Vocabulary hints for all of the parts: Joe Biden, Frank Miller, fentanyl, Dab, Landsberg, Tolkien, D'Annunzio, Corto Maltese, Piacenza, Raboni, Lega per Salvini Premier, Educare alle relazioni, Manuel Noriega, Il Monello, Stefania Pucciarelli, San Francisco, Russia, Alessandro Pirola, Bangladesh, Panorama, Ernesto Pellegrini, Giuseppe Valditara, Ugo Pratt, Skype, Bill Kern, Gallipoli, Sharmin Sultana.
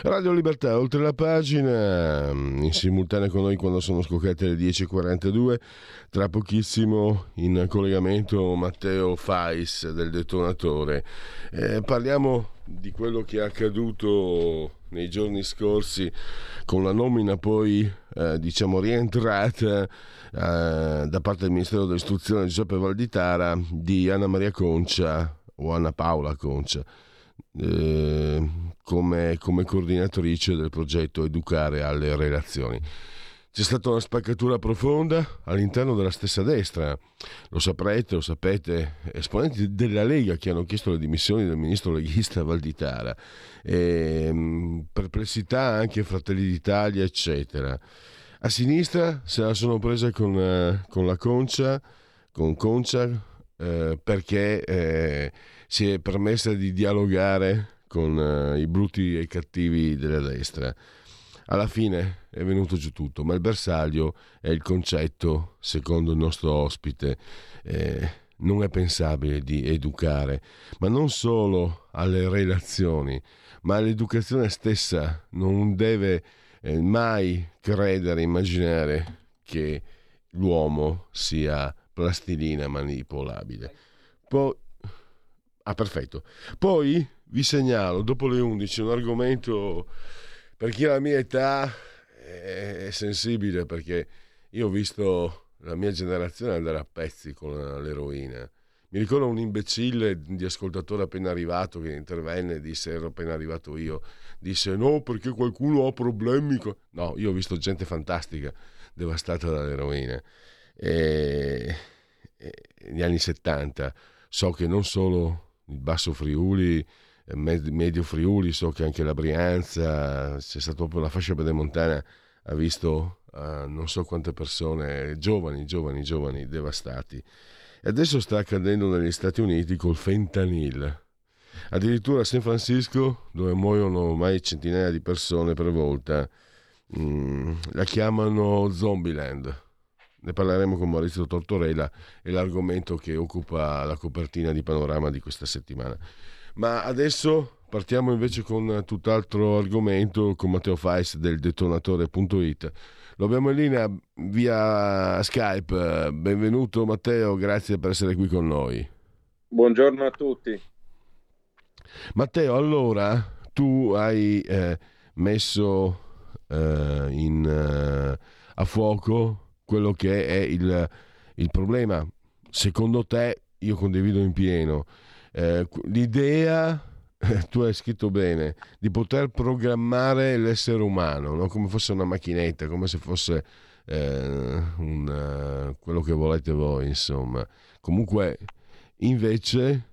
Radio Libertà, oltre la pagina, in simultanea con noi quando sono scoccate le 10.42, tra pochissimo in collegamento Matteo Fais del Detonatore. Parliamo di quello che è accaduto nei giorni scorsi con la nomina poi rientrata da parte del Ministero dell'Istruzione Giuseppe Valditara di Anna Maria Concia o Anna Paola Concia come coordinatrice del progetto Educare alle relazioni. C'è stata una spaccatura profonda all'interno della stessa destra, lo sapete, esponenti della Lega che hanno chiesto le dimissioni del ministro leghista Valditara, perplessità anche Fratelli d'Italia eccetera. A sinistra se la sono presa con Concia perché si è permessa di dialogare con i brutti e i cattivi della destra. Alla fine è venuto giù tutto, ma il bersaglio è il concetto, secondo il nostro ospite, non è pensabile di educare, ma non solo alle relazioni, ma l'educazione stessa non deve mai credere, immaginare che l'uomo sia plastilina manipolabile. Perfetto. Poi vi segnalo dopo le 11 un argomento per chi ha la mia età è sensibile, perché io ho visto la mia generazione andare a pezzi con l'eroina. Mi ricordo un imbecille di ascoltatore appena arrivato che intervenne e disse, ero appena arrivato io, disse no perché qualcuno ha problemi. No, io ho visto gente fantastica devastata dall'eroina negli anni 70. So che non solo il Basso Friuli, Medio Friuli, so che anche la Brianza, c'è stata proprio la fascia pedemontana, ha visto non so quante persone, giovani, devastati. E adesso sta accadendo negli Stati Uniti col fentanyl. Addirittura a San Francisco, dove muoiono ormai centinaia di persone per volta, la chiamano Zombieland. Ne parleremo con Maurizio Tortorella, è l'argomento che occupa la copertina di Panorama di questa settimana. Ma adesso partiamo invece con tutt'altro argomento, con Matteo Fais del detonatore.it. Lo abbiamo in linea via Skype. Benvenuto Matteo, grazie per essere qui con noi. Buongiorno a tutti. Matteo, allora tu hai messo a fuoco quello che è il problema, secondo te, io condivido in pieno, l'idea, tu hai scritto bene, di poter programmare l'essere umano, no? Come fosse una macchinetta, come se fosse quello che volete voi, insomma. Comunque, invece,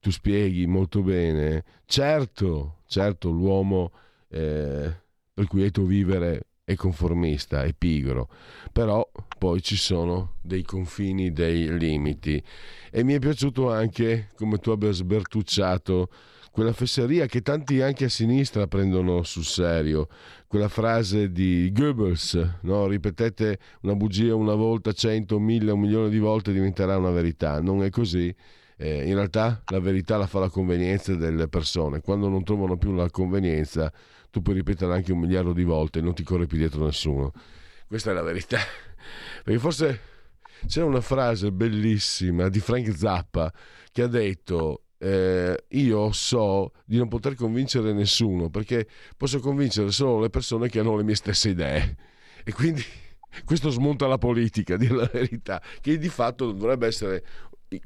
tu spieghi molto bene, certo l'uomo per cui è tuo vivere è conformista, è pigro, però poi ci sono dei confini, dei limiti, e mi è piaciuto anche come tu abbia sbertucciato quella fesseria che tanti anche a sinistra prendono sul serio, quella frase di Goebbels, no? Ripetete una bugia una volta, 100, 1000, 1.000.000 di volte diventerà una verità. Non è così. In realtà la verità la fa la convenienza delle persone. Quando non trovano più la convenienza, tu puoi ripetere anche 1.000.000 di volte e non ti corre più dietro nessuno. Questa è la verità. Perché forse c'è una frase bellissima di Frank Zappa che ha detto io so di non poter convincere nessuno, perché posso convincere solo le persone che hanno le mie stesse idee. E quindi questo smonta la politica, dire la verità, che di fatto dovrebbe essere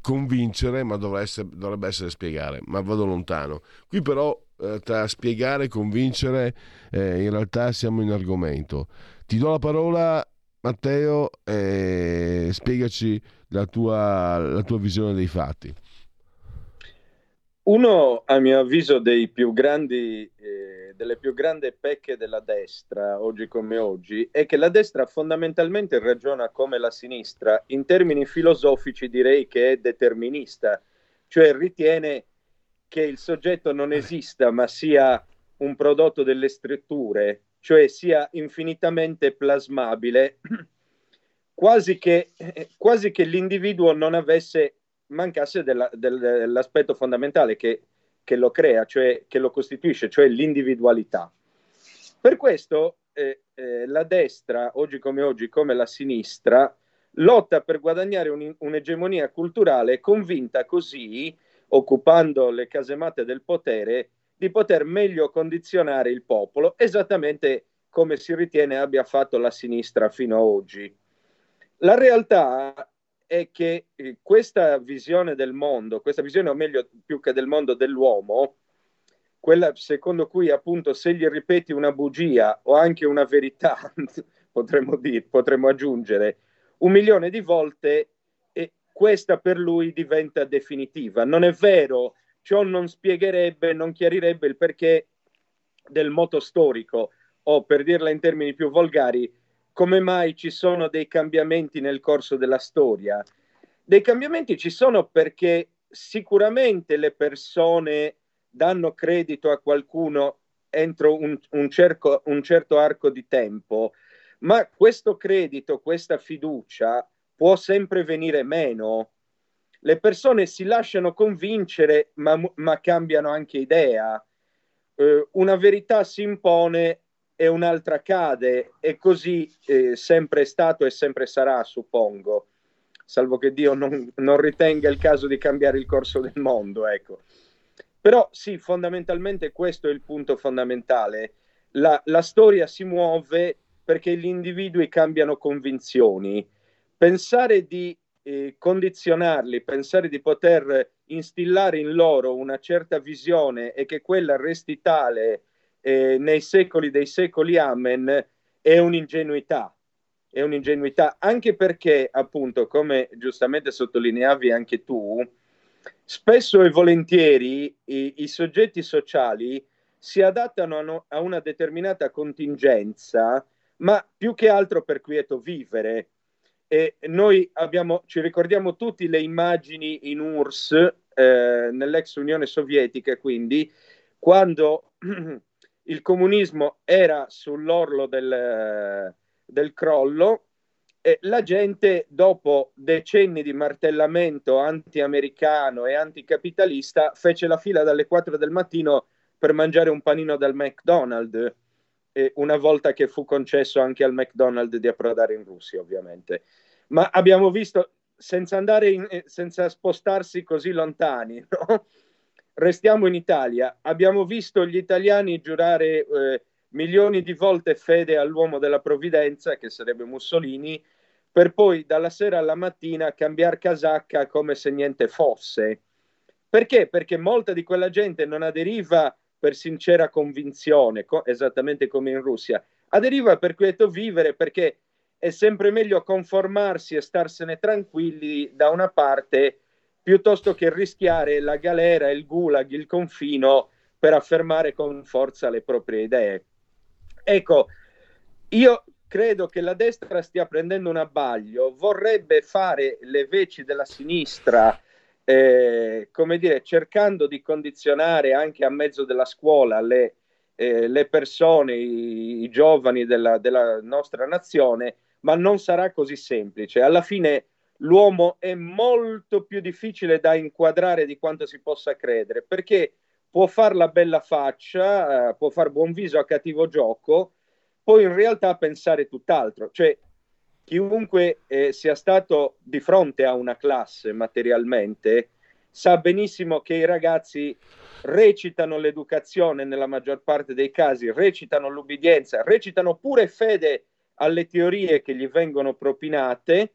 convincere, ma dovrebbe essere spiegare, ma vado lontano. Qui però tra spiegare e convincere in realtà siamo in argomento. Ti do la parola Matteo, spiegaci la tua visione dei fatti. Uno, a mio avviso, delle più grandi pecche della destra, oggi come oggi, è che la destra fondamentalmente ragiona come la sinistra. In termini filosofici direi che è determinista, cioè ritiene che il soggetto non esista ma sia un prodotto delle strutture, cioè sia infinitamente plasmabile, quasi che l'individuo non mancasse dell'aspetto fondamentale che lo crea, cioè che lo costituisce, cioè l'individualità. Per questo la destra, oggi come oggi, come la sinistra, lotta per guadagnare un'egemonia culturale, convinta così, occupando le casemate del potere, di poter meglio condizionare il popolo, esattamente come si ritiene abbia fatto la sinistra fino a oggi. La realtà è che questa visione del mondo, o meglio più che del mondo, dell'uomo, quella secondo cui appunto se gli ripeti una bugia o anche una verità, potremmo aggiungere, 1 milione di volte, e questa per lui diventa definitiva. Non è vero. Ciò non chiarirebbe il perché del moto storico, o per dirla in termini più volgari, come mai ci sono dei cambiamenti nel corso della storia. Dei cambiamenti ci sono perché sicuramente le persone danno credito a qualcuno entro un certo arco di tempo, ma questo credito, questa fiducia può sempre venire meno. Le persone si lasciano convincere, ma cambiano anche idea. Una verità si impone e un'altra cade, e così sempre è stato e sempre sarà, suppongo, salvo che Dio non ritenga il caso di cambiare il corso del mondo, ecco. Però sì, fondamentalmente questo è il punto fondamentale. La storia si muove perché gli individui cambiano convinzioni. Pensare di poter instillare in loro una certa visione e che quella resti tale nei secoli dei secoli, amen, è un'ingenuità, anche perché appunto, come giustamente sottolineavi anche tu, spesso e volentieri i soggetti sociali si adattano a una determinata contingenza, ma più che altro per quieto vivere. E noi ci ricordiamo tutti le immagini in URSS, nell'ex Unione Sovietica, quindi, quando il comunismo era sull'orlo del crollo, e la gente, dopo decenni di martellamento anti-americano e anticapitalista, fece la fila dalle 4 del mattino per mangiare un panino dal McDonald's, una volta che fu concesso anche al McDonald's di approdare in Russia, ovviamente. Ma abbiamo visto, senza spostarsi così lontani, no? Restiamo in Italia, abbiamo visto gli italiani giurare milioni di volte fede all'uomo della provvidenza, che sarebbe Mussolini, per poi dalla sera alla mattina cambiar casacca come se niente fosse. Perché? Perché molta di quella gente non aderiva per sincera convinzione, esattamente come in Russia, aderiva per quieto vivere, perché è sempre meglio conformarsi e starsene tranquilli da una parte, piuttosto che rischiare la galera, il gulag, il confino per affermare con forza le proprie idee. Ecco, io credo che la destra stia prendendo un abbaglio, vorrebbe fare le veci della sinistra, cercando di condizionare anche a mezzo della scuola le persone, i giovani della nostra nazione, ma non sarà così semplice. Alla fine l'uomo è molto più difficile da inquadrare di quanto si possa credere, perché può far la bella faccia, può far buon viso a cattivo gioco, poi in realtà pensare tutt'altro. Cioè, chiunque sia stato di fronte a una classe materialmente sa benissimo che i ragazzi recitano l'educazione, nella maggior parte dei casi recitano l'ubbidienza, recitano pure fede alle teorie che gli vengono propinate,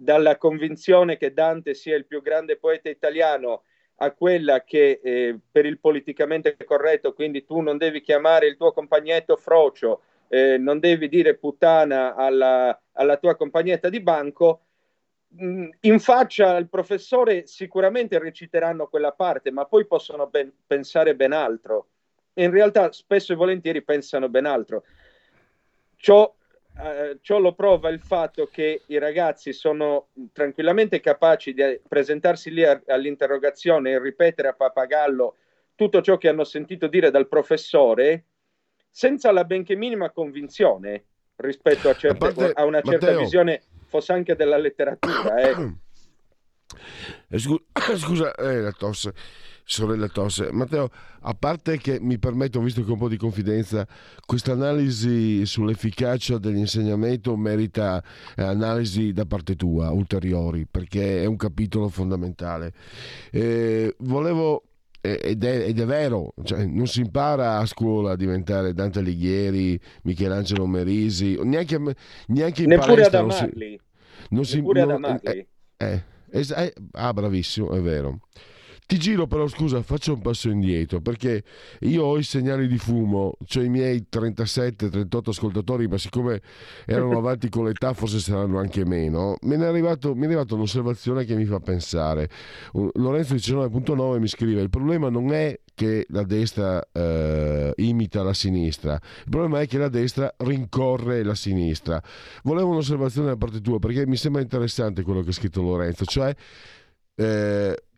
dalla convinzione che Dante sia il più grande poeta italiano a quella che per il politicamente corretto, quindi tu non devi chiamare il tuo compagnetto frocio, non devi dire puttana alla tua compagnetta di banco, in faccia al professore sicuramente reciteranno quella parte, ma poi possono pensare ben altro. In realtà spesso e volentieri pensano ben altro. Ciò lo prova il fatto che i ragazzi sono tranquillamente capaci di presentarsi lì all'interrogazione e ripetere a pappagallo tutto ciò che hanno sentito dire dal professore senza la benché minima convinzione rispetto a, a una certa visione, fosse anche della letteratura. Scusa, la tosse. Sorella tosse. Matteo, a parte che mi permetto, visto che un po' di confidenza, questa analisi sull'efficacia dell'insegnamento merita analisi da parte tua, ulteriori, perché è un capitolo fondamentale. Volevo... Ed è vero, cioè, non si impara a scuola a diventare Dante Alighieri, Michelangelo Merisi, neanche in neppure palestra, ad amarli. Bravissimo, è vero. Ti giro però, scusa, faccio un passo indietro, perché io ho i segnali di fumo, cioè i miei 37-38 ascoltatori, ma siccome erano avanti con l'età forse saranno anche meno. Mi è arrivata un'osservazione che mi fa pensare. Lorenzo 19.9 mi scrive: il problema non è che la destra imita la sinistra, il problema è che la destra rincorre la sinistra. Volevo un'osservazione da parte tua, perché mi sembra interessante quello che ha scritto Lorenzo, cioè...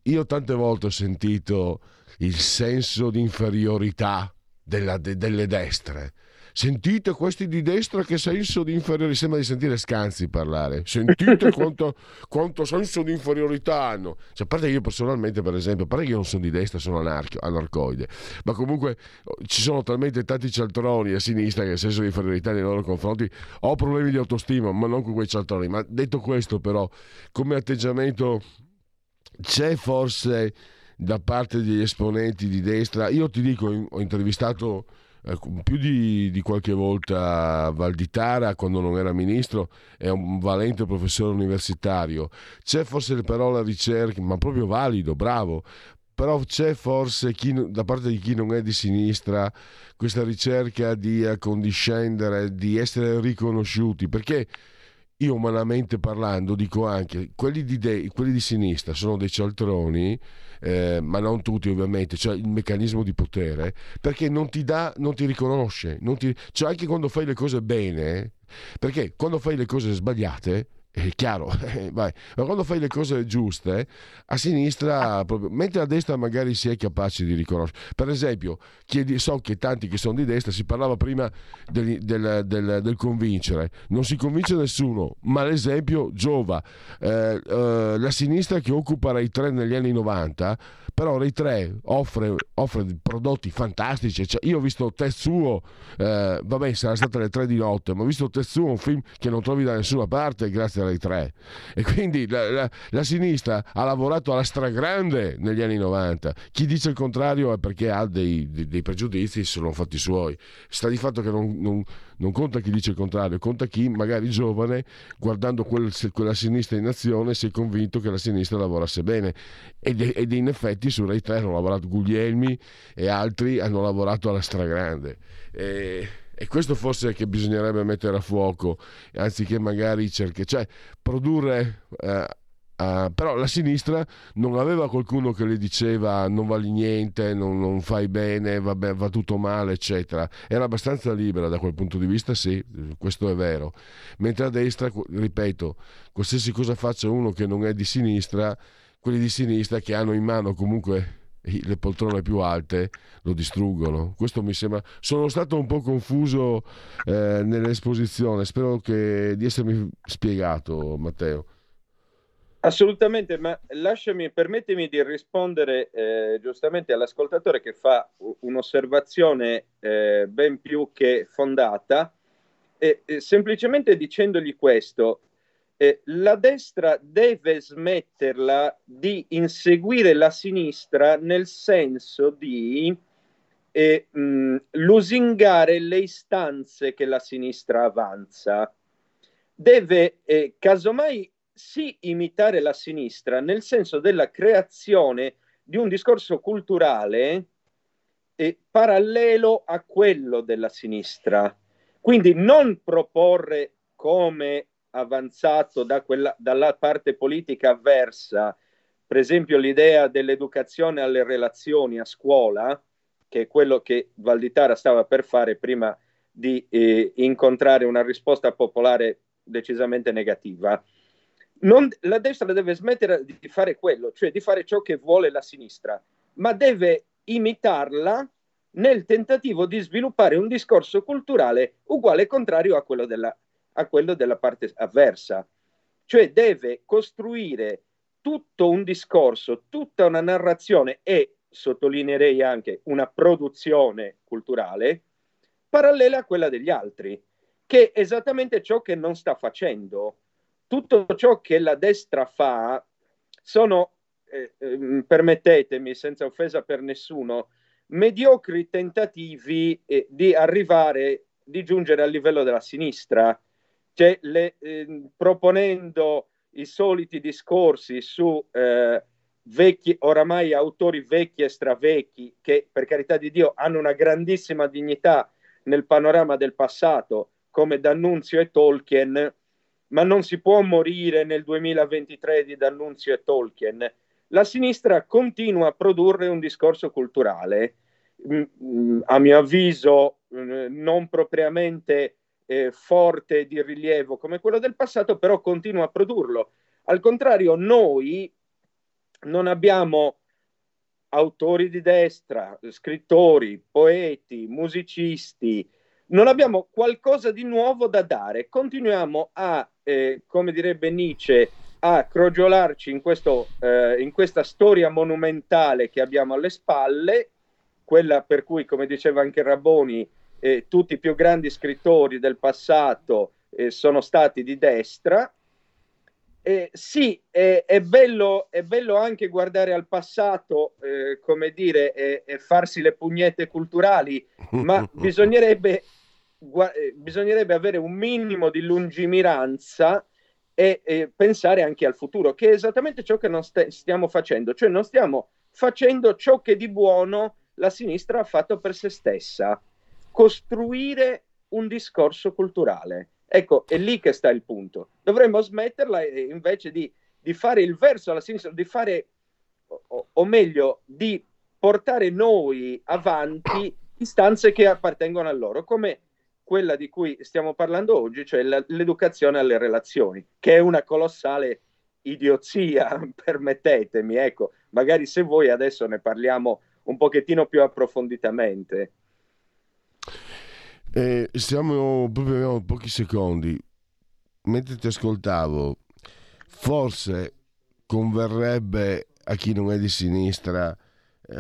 io tante volte ho sentito il senso di inferiorità delle destre. Sentite questi di destra che senso di inferiorità, sembra di sentire Scanzi parlare. Sentite quanto senso di inferiorità hanno. Cioè, a parte che io personalmente, per esempio, a parte che io non sono di destra, sono anarcoide, ma comunque ci sono talmente tanti cialtroni a sinistra che il senso di inferiorità nei loro confronti, ho problemi di autostima, ma non con quei cialtroni. Ma detto questo, però, come atteggiamento... c'è forse da parte degli esponenti di destra, io ti dico, ho intervistato più di qualche volta Valditara quando non era ministro, è un valente professore universitario, c'è forse però la ricerca, ma proprio valido, bravo, però c'è forse da parte di chi non è di sinistra questa ricerca di accondiscendere, di essere riconosciuti, perché io umanamente parlando dico anche quelli di sinistra sono dei cialtroni, ma non tutti ovviamente, cioè il meccanismo di potere, perché non ti riconosce, cioè anche quando fai le cose bene, perché quando fai le cose sbagliate è chiaro, ma quando fai le cose giuste a sinistra proprio, mentre a destra magari si è capace di riconoscere. Per esempio, so che tanti che sono di destra, si parlava prima del convincere, non si convince nessuno, ma l'esempio giova. La sinistra che occupa Rai 3 negli anni 90, però Rai 3 offre prodotti fantastici, cioè, io ho visto Tetsuo, vabbè sarà stata le 3 di notte, ma ho visto Tetsuo, un film che non trovi da nessuna parte grazie Rai 3, e quindi la sinistra ha lavorato alla stragrande negli anni 90. Chi dice il contrario è perché ha dei pregiudizi, sono fatti suoi. Sta di fatto che non conta chi dice il contrario, conta chi magari giovane, guardando quella sinistra in azione, si è convinto che la sinistra lavorasse bene, ed in effetti su Rai 3 hanno lavorato Guglielmi e altri, hanno lavorato alla stragrande, e questo forse che bisognerebbe mettere a fuoco, anziché magari produrre. Però la sinistra non aveva qualcuno che le diceva non vali niente, non fai bene, vabbè, va tutto male, eccetera. Era abbastanza libera da quel punto di vista, sì, questo è vero. Mentre a destra, ripeto, qualsiasi cosa faccia uno che non è di sinistra, quelli di sinistra che hanno in mano comunque le poltrone più alte lo distruggono. Questo mi sembra. Sono stato un po' confuso nell'esposizione, spero di essermi spiegato, Matteo. Assolutamente, ma permettimi di rispondere giustamente all'ascoltatore che fa un'osservazione ben più che fondata, semplicemente dicendogli questo: la destra deve smetterla di inseguire la sinistra nel senso di lusingare le istanze che la sinistra avanza. Deve casomai sì imitare la sinistra nel senso della creazione di un discorso culturale parallelo a quello della sinistra, Quindi non proporre, come avanzato dalla parte politica avversa, per esempio l'idea dell'educazione alle relazioni a scuola, che è quello che Valditara stava per fare prima di incontrare una risposta popolare decisamente negativa. La destra deve smettere di fare quello, cioè di fare ciò che vuole la sinistra, ma deve imitarla nel tentativo di sviluppare un discorso culturale uguale e contrario a quello della parte avversa. Cioè deve costruire tutto un discorso, tutta una narrazione e, sottolineerei anche, una produzione culturale parallela a quella degli altri, che è esattamente ciò che non sta facendo. Tutto ciò che la destra fa sono, permettetemi, senza offesa per nessuno, mediocri tentativi di giungere al livello della sinistra, cioè proponendo i soliti discorsi su vecchi, oramai autori vecchi e stravecchi, che per carità di Dio hanno una grandissima dignità nel panorama del passato, come D'Annunzio e Tolkien, ma non si può morire nel 2023 di D'Annunzio e Tolkien. La sinistra continua a produrre un discorso culturale, a mio avviso non propriamente forte di rilievo come quello del passato, però continua a produrlo. Al contrario, noi non abbiamo autori di destra, scrittori, poeti, musicisti, non abbiamo qualcosa di nuovo da dare. Continuiamo a, come direbbe Nietzsche, a crogiolarci in questa storia monumentale che abbiamo alle spalle, quella per cui, come diceva anche Raboni, tutti i più grandi scrittori del passato sono stati di destra. Sì, è bello anche guardare al passato, come dire, e farsi le pugnette culturali, ma bisognerebbe avere un minimo di lungimiranza e pensare anche al futuro, che è esattamente ciò che non stiamo facendo. Cioè non stiamo facendo ciò che di buono la sinistra ha fatto per se stessa: costruire un discorso culturale. Ecco, è lì che sta il punto. Dovremmo smetterla invece di fare il verso alla sinistra, di fare, o meglio, di portare noi avanti istanze che appartengono a loro, come quella di cui stiamo parlando oggi, cioè l'educazione alle relazioni, che è una colossale idiozia, permettetemi, ecco, magari se voi adesso ne parliamo un pochettino più approfonditamente. Siamo proprio a pochi secondi. Mentre ti ascoltavo, forse converrebbe a chi non è di sinistra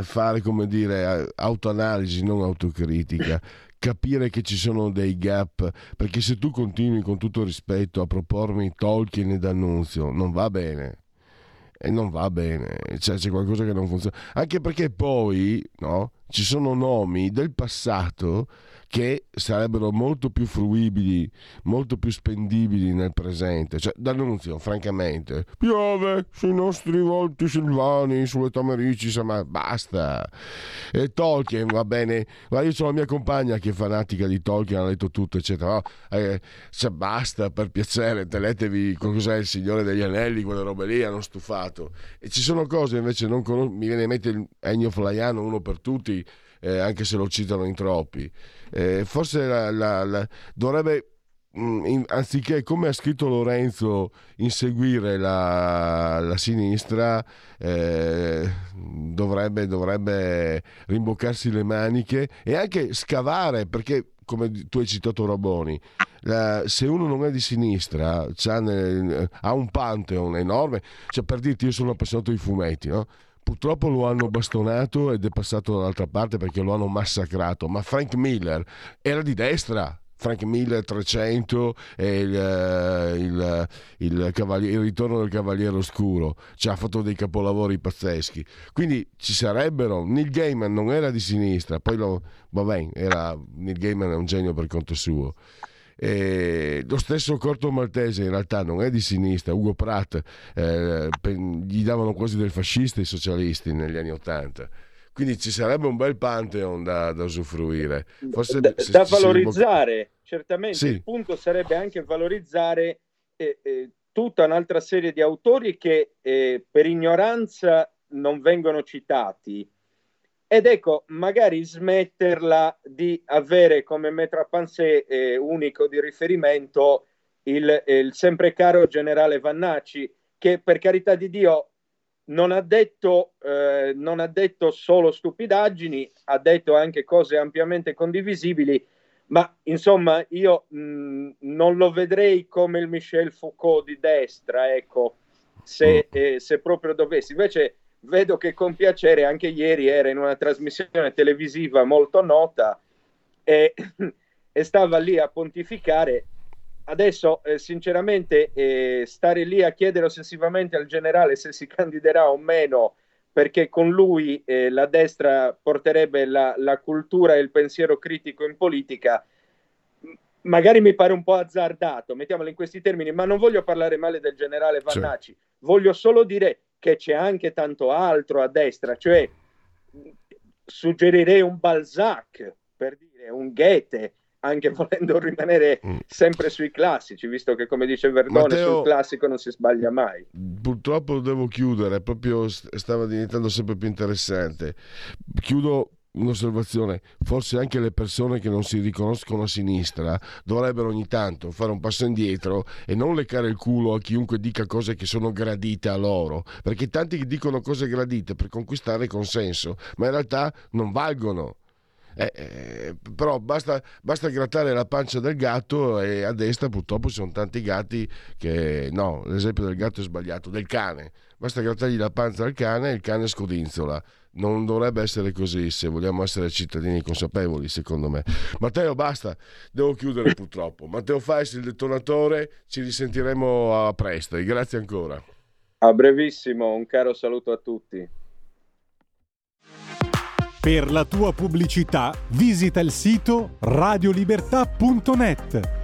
fare, come dire, autoanalisi, non autocritica, capire che ci sono dei gap, perché se tu continui, con tutto rispetto, a propormi Tolkien e D'Annunzio, non va bene. E non va bene, cioè c'è qualcosa che non funziona, anche perché poi, no, ci sono nomi del passato che sarebbero molto più fruibili, molto più spendibili nel presente. Cioè D'Annunzio, francamente, piove sui nostri volti silvani, sulle tamerici, ma basta. E Tolkien, va bene, ma io ho la mia compagna che è fanatica di Tolkien, ha letto tutto, eccetera. No, cioè basta, per piacere, letevi cos'è Il Signore degli Anelli, quelle robe lì, hanno stufato. E ci sono cose invece non conosco, mi viene in mente Ennio Flaiano, uno per tutti, anche se lo citano in troppi. Forse dovrebbe, anziché, come ha scritto Lorenzo, inseguire la sinistra, dovrebbe rimboccarsi le maniche e anche scavare, perché, come tu hai citato Raboni, se uno non è di sinistra ha un pantheon enorme. Cioè, per dirti, io sono appassionato di fumetti, no? Purtroppo lo hanno bastonato ed è passato dall'altra parte perché lo hanno massacrato, ma Frank Miller era di destra. Frank Miller, 300 e il ritorno del Cavaliere Oscuro, cioè, ha fatto dei capolavori pazzeschi. Quindi ci sarebbero. Neil Gaiman non era di sinistra, poi Neil Gaiman è un genio per conto suo. Lo stesso Corto Maltese in realtà non è di sinistra. Ugo Pratt, gli davano quasi del fascista i socialisti negli anni '80. Quindi ci sarebbe un bel pantheon da usufruire. Forse da valorizzare, certamente. Sì. Il punto sarebbe anche valorizzare tutta un'altra serie di autori che per ignoranza non vengono citati. Ed ecco, magari smetterla di avere come maître-à-penser unico di riferimento il sempre caro generale Vannacci, che per carità di Dio non ha detto solo stupidaggini, ha detto anche cose ampiamente condivisibili, ma insomma io non lo vedrei come il Michel Foucault di destra, ecco, se proprio dovessi. Invece vedo che con piacere anche ieri era in una trasmissione televisiva molto nota e stava lì a pontificare. Adesso sinceramente stare lì a chiedere ossessivamente al generale se si candiderà o meno, perché con lui la destra porterebbe la cultura e il pensiero critico in politica, magari mi pare un po' azzardato, mettiamolo in questi termini, ma non voglio parlare male del generale Vannacci, sì. Voglio solo dire che c'è anche tanto altro a destra, cioè suggerirei un Balzac, per dire, un Goethe, anche volendo rimanere sempre sui classici, visto che, come dice Verdone, Matteo, sul classico non si sbaglia mai. Purtroppo devo chiudere, proprio stava diventando sempre più interessante. Chiudo un'osservazione: forse anche le persone che non si riconoscono a sinistra dovrebbero ogni tanto fare un passo indietro e non leccare il culo a chiunque dica cose che sono gradite a loro, perché tanti che dicono cose gradite per conquistare consenso, ma in realtà non valgono. Però basta grattare la pancia del gatto, e a destra purtroppo ci sono tanti gatti che no, l'esempio del gatto è sbagliato, del cane, basta grattargli la pancia al cane e il cane scodinzola. Non dovrebbe essere così se vogliamo essere cittadini consapevoli, secondo me. Matteo, basta, devo chiudere purtroppo. Matteo Fais, il detonatore, ci risentiremo a presto e grazie ancora. A brevissimo, un caro saluto a tutti. Per la tua pubblicità visita il sito radiolibertà.net.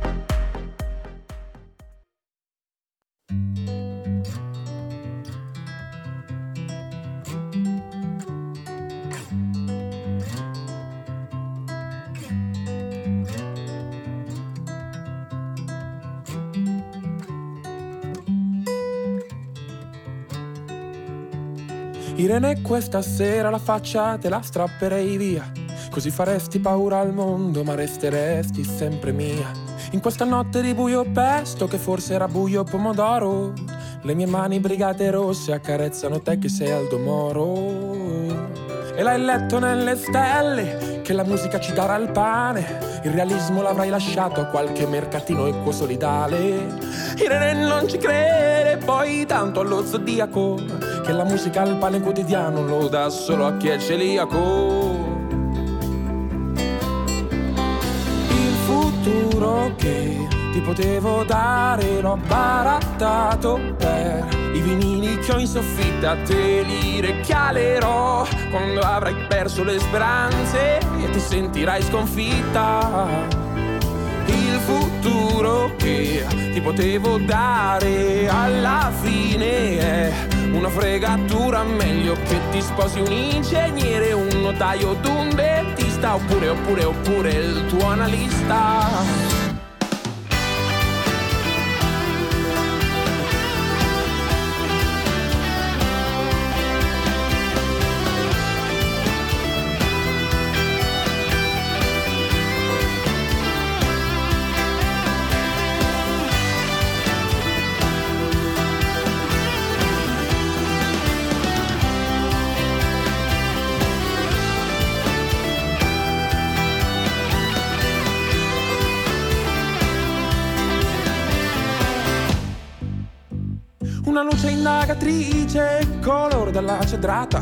Irene, questa sera la faccia te la strapperei via, così faresti paura al mondo ma resteresti sempre mia. In questa notte di buio pesto, che forse era buio pomodoro, le mie mani brigate rosse accarezzano te che sei Aldo Moro. E l'hai letto nelle stelle che la musica ci darà il pane, il realismo l'avrai lasciato a qualche mercatino equo solidale. Irene non ci crede poi tanto allo zodiaco, che la musica al pane quotidiano lo dà solo a chi è celiaco. Il futuro che ti potevo dare l'ho barattato per i vinili che ho in soffitta, te li regalerò quando avrai perso le speranze e ti sentirai sconfitta. Il futuro che ti potevo dare alla fine è una fregatura, meglio che ti sposi un ingegnere, un notaio, d'un dentista, oppure il tuo analista. Una luce indagatrice, color della cedrata,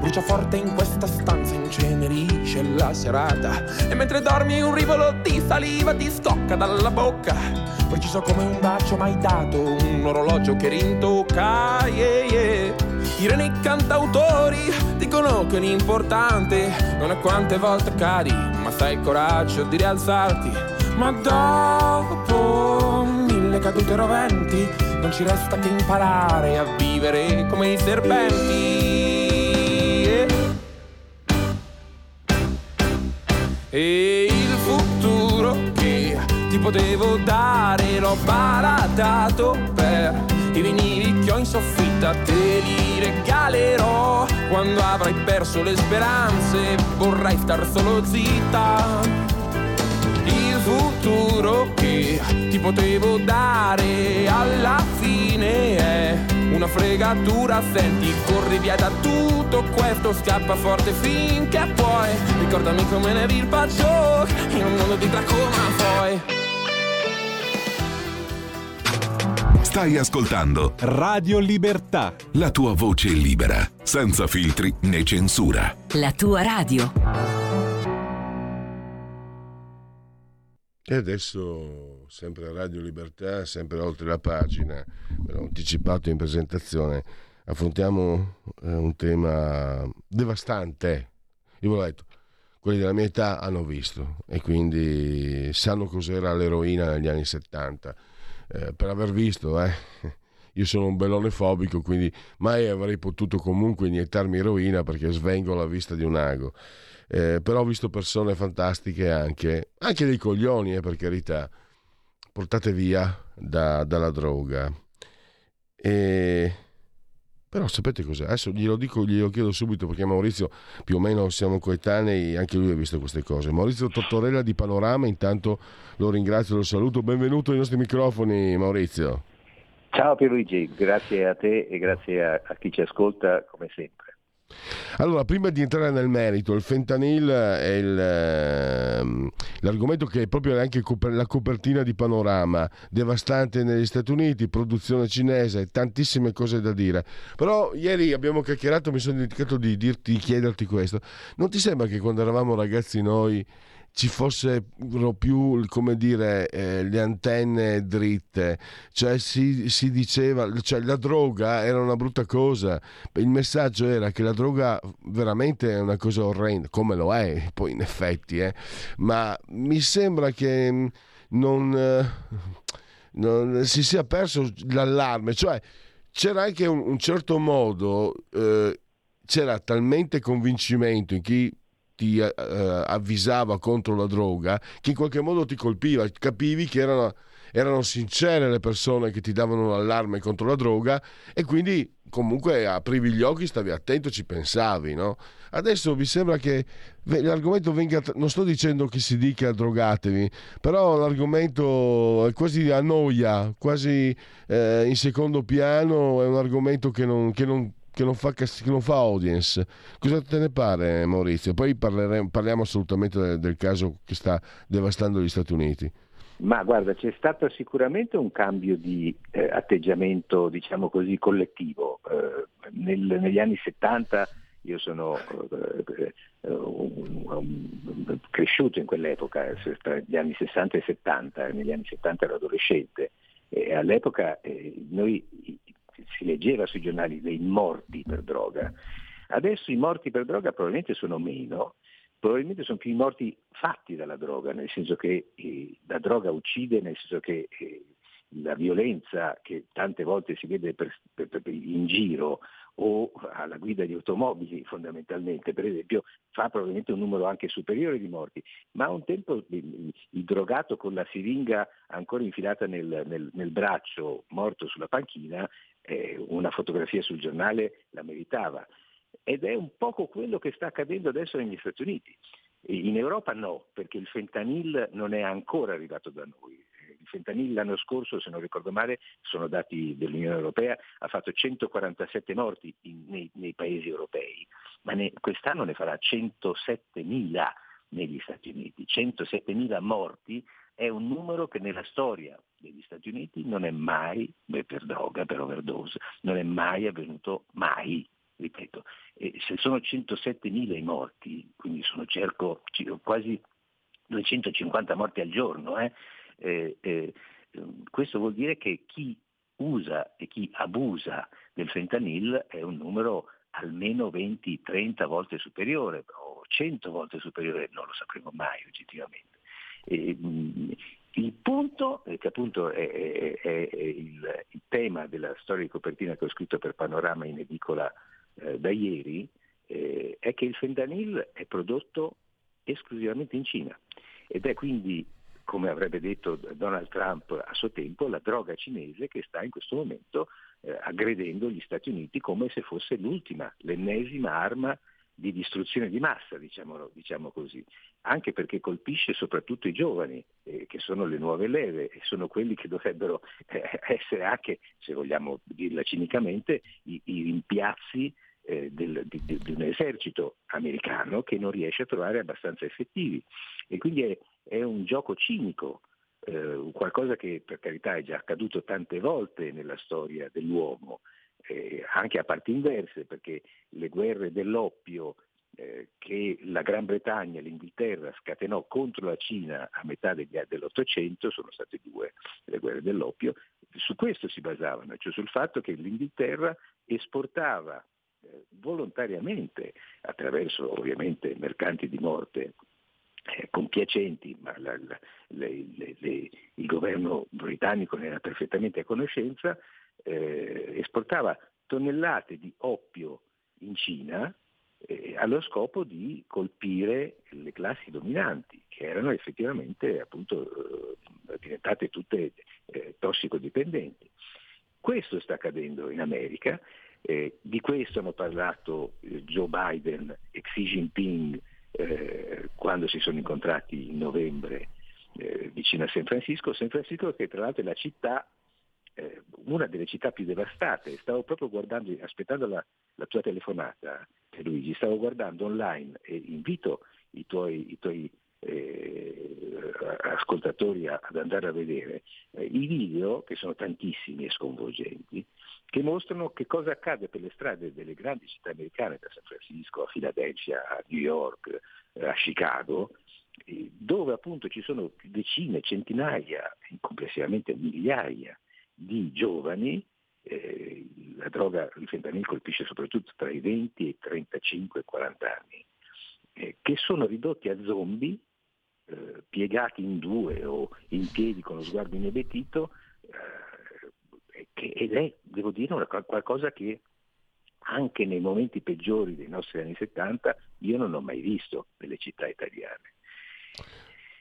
brucia forte in questa stanza, incenerisce la serata. E mentre dormi un rivolo di saliva ti scocca dalla bocca, preciso come un bacio mai dato, un orologio che rintocca, yeah, yeah. Irene, i cantautori dicono che l'importante non è quante volte cadi, ma sai il coraggio di rialzarti. Ma dopo mille cadute roventi non ci resta che imparare a vivere come i serpenti. E il futuro che ti potevo dare l'ho baratato per i vinili che ho in soffitta. Te li regalerò quando avrai perso le speranze, vorrai star solo zitta. Il futuro che ti potevo dare alla fine è una fregatura, senti, corri via da tutto questo, scappa forte finché puoi, ricordami come ne vi il bacio, in un mondo di tracoma poi. Stai ascoltando Radio Libertà, la tua voce libera, senza filtri né censura. La tua radio. E adesso, sempre Radio Libertà, sempre oltre la pagina, ve l'ho anticipato in presentazione, affrontiamo un tema devastante. Io ve l'ho detto, quelli della mia età hanno visto e quindi sanno cos'era l'eroina negli anni 70. Per aver visto, io sono un bellone fobico, quindi mai avrei potuto comunque iniettarmi eroina perché svengo alla vista di un ago. Però ho visto persone fantastiche, anche dei coglioni, per carità, portate via dalla droga. E però sapete cos'è? Adesso glielo chiedo subito, perché Maurizio, più o meno siamo coetanei, anche lui ha visto queste cose. Maurizio Tortorella di Panorama, intanto lo ringrazio, lo saluto, benvenuto ai nostri microfoni, Maurizio. Ciao Pierluigi, grazie a te e grazie a chi ci ascolta come sempre. Allora, prima di entrare nel merito, il fentanyl è l'argomento che è proprio anche la copertina di Panorama, devastante negli Stati Uniti, produzione cinese, tantissime cose da dire. Però ieri abbiamo chiacchierato, mi sono dimenticato di chiederti questo. Non ti sembra che quando eravamo ragazzi noi ci fossero più, come dire, le antenne dritte, cioè si diceva, cioè la droga era una brutta cosa, il messaggio era che la droga veramente è una cosa orrenda, come lo è poi in effetti, ma mi sembra che non si sia perso l'allarme, cioè c'era anche un certo modo, c'era talmente convincimento in chi ti avvisava contro la droga che in qualche modo ti colpiva, capivi che erano sincere le persone che ti davano l'allarme contro la droga e quindi comunque aprivi gli occhi, stavi attento, ci pensavi, no? Adesso mi sembra che l'argomento venga, non sto dicendo che si dica drogatevi, però l'argomento è quasi a noia, quasi in secondo piano, è un argomento che non fa audience. Cosa te ne pare, Maurizio? Poi parliamo assolutamente del caso che sta devastando gli Stati Uniti. Ma guarda, c'è stato sicuramente un cambio di atteggiamento, diciamo così, collettivo. Negli anni 70 io sono cresciuto in quell'epoca, tra gli anni 60 e 70, negli anni 70 ero adolescente, e all'epoca noi si leggeva sui giornali dei morti per droga. Adesso i morti per droga probabilmente sono meno, probabilmente sono più i morti fatti dalla droga, nel senso che la droga uccide, nel senso che la violenza che tante volte si vede in giro o alla guida di automobili fondamentalmente, per esempio, fa probabilmente un numero anche superiore di morti, ma un tempo il drogato con la siringa ancora infilata nel braccio, morto sulla panchina, una fotografia sul giornale la meritava, ed è un poco quello che sta accadendo adesso negli Stati Uniti. In Europa no, perché il fentanyl non è ancora arrivato da noi. Il fentanyl l'anno scorso, se non ricordo male, sono dati dell'Unione Europea, ha fatto 147 morti nei paesi europei, ma quest'anno ne farà 107.000 negli Stati Uniti. 107.000 morti è un numero che nella storia degli Stati Uniti non è mai, per droga, per overdose, non è mai avvenuto, mai. Ripeto, se sono 107.000 i morti, quindi sono quasi 250 morti al giorno, questo vuol dire che chi usa e chi abusa del fentanyl è un numero almeno 20-30 volte superiore o 100 volte superiore, non lo sapremo mai oggettivamente. Il punto, che appunto è il tema della storia di copertina che ho scritto per Panorama in edicola da ieri, è che il fentanyl è prodotto esclusivamente in Cina, ed è quindi, come avrebbe detto Donald Trump a suo tempo, la droga cinese che sta in questo momento aggredendo gli Stati Uniti come se fosse l'ultima, l'ennesima arma di distruzione di massa, diciamo così, anche perché colpisce soprattutto i giovani, che sono le nuove leve e sono quelli che dovrebbero essere anche, se vogliamo dirla cinicamente, i rimpiazzi di un esercito americano che non riesce a trovare abbastanza effettivi. E quindi è un gioco cinico, qualcosa che per carità è già accaduto tante volte nella storia dell'uomo, anche a parti inverse, perché le guerre dell'oppio che la Gran Bretagna e l'Inghilterra scatenò contro la Cina a metà dell'Ottocento, sono state due le guerre dell'oppio, su questo si basavano, cioè sul fatto che l'Inghilterra esportava volontariamente, attraverso ovviamente mercanti di morte compiacenti, ma il governo britannico ne era perfettamente a conoscenza, esportava tonnellate di oppio in Cina allo scopo di colpire le classi dominanti, che erano effettivamente appunto diventate tutte tossicodipendenti. Questo sta accadendo in America, di questo hanno parlato Joe Biden e Xi Jinping quando si sono incontrati in novembre vicino a San Francisco, che tra l'altro è la città, una delle città più devastate. Stavo proprio guardando, aspettando la tua telefonata, Luigi, stavo guardando online, e invito i tuoi ascoltatori ad andare a vedere i video, che sono tantissimi e sconvolgenti, che mostrano che cosa accade per le strade delle grandi città americane, da San Francisco a Filadelfia, a New York, a Chicago, dove appunto ci sono decine, centinaia, complessivamente migliaia di giovani. La droga, il fentanyl, colpisce soprattutto tra i 20 e i 35 e 40 anni, che sono ridotti a zombie, piegati in due o in piedi con lo sguardo inebetito, ed è, devo dire, qualcosa che anche nei momenti peggiori dei nostri anni 70 io non ho mai visto nelle città italiane.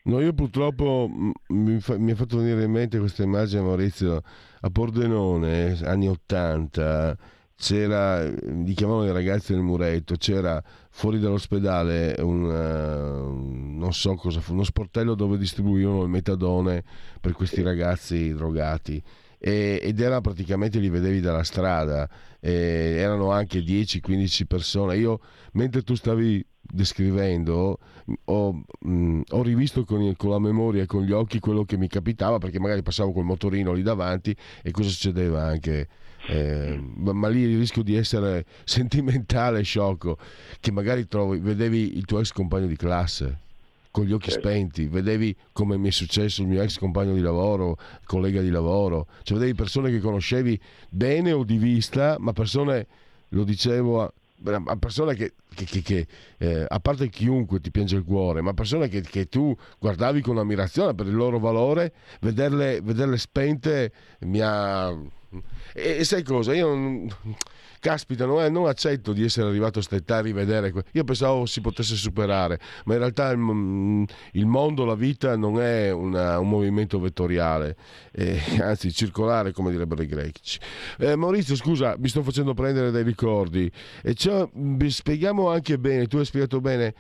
No, io purtroppo mi ha fatto venire in mente questa immagine, Maurizio, a Pordenone, anni 80, c'era, li chiamavano i ragazzi del muretto, c'era fuori dall'ospedale non so cosa fu, uno sportello dove distribuivano il metadone per questi ragazzi drogati, ed era praticamente, li vedevi dalla strada, erano anche 10-15 persone. Io, mentre tu stavi descrivendo, ho rivisto con la memoria e con gli occhi quello che mi capitava, perché magari passavo col motorino lì davanti e cosa succedeva anche, ma lì il rischio di essere sentimentale e sciocco, che magari vedevi il tuo ex compagno di classe con gli occhi spenti, vedevi, come mi è successo, il mio ex compagno di lavoro, collega di lavoro, cioè vedevi persone che conoscevi bene o di vista, ma persone, lo dicevo a persone che a parte chiunque ti piange il cuore, ma persone che tu guardavi con ammirazione per il loro valore, vederle spente mi ha... E sai cosa? Io caspita, non accetto di essere arrivato a st'età a rivedere. Io pensavo si potesse superare, ma in realtà il mondo, la vita non è un movimento vettoriale, anzi circolare, come direbbero i greci. Maurizio, scusa, mi sto facendo prendere dai ricordi. Spieghiamo anche bene, tu hai spiegato bene.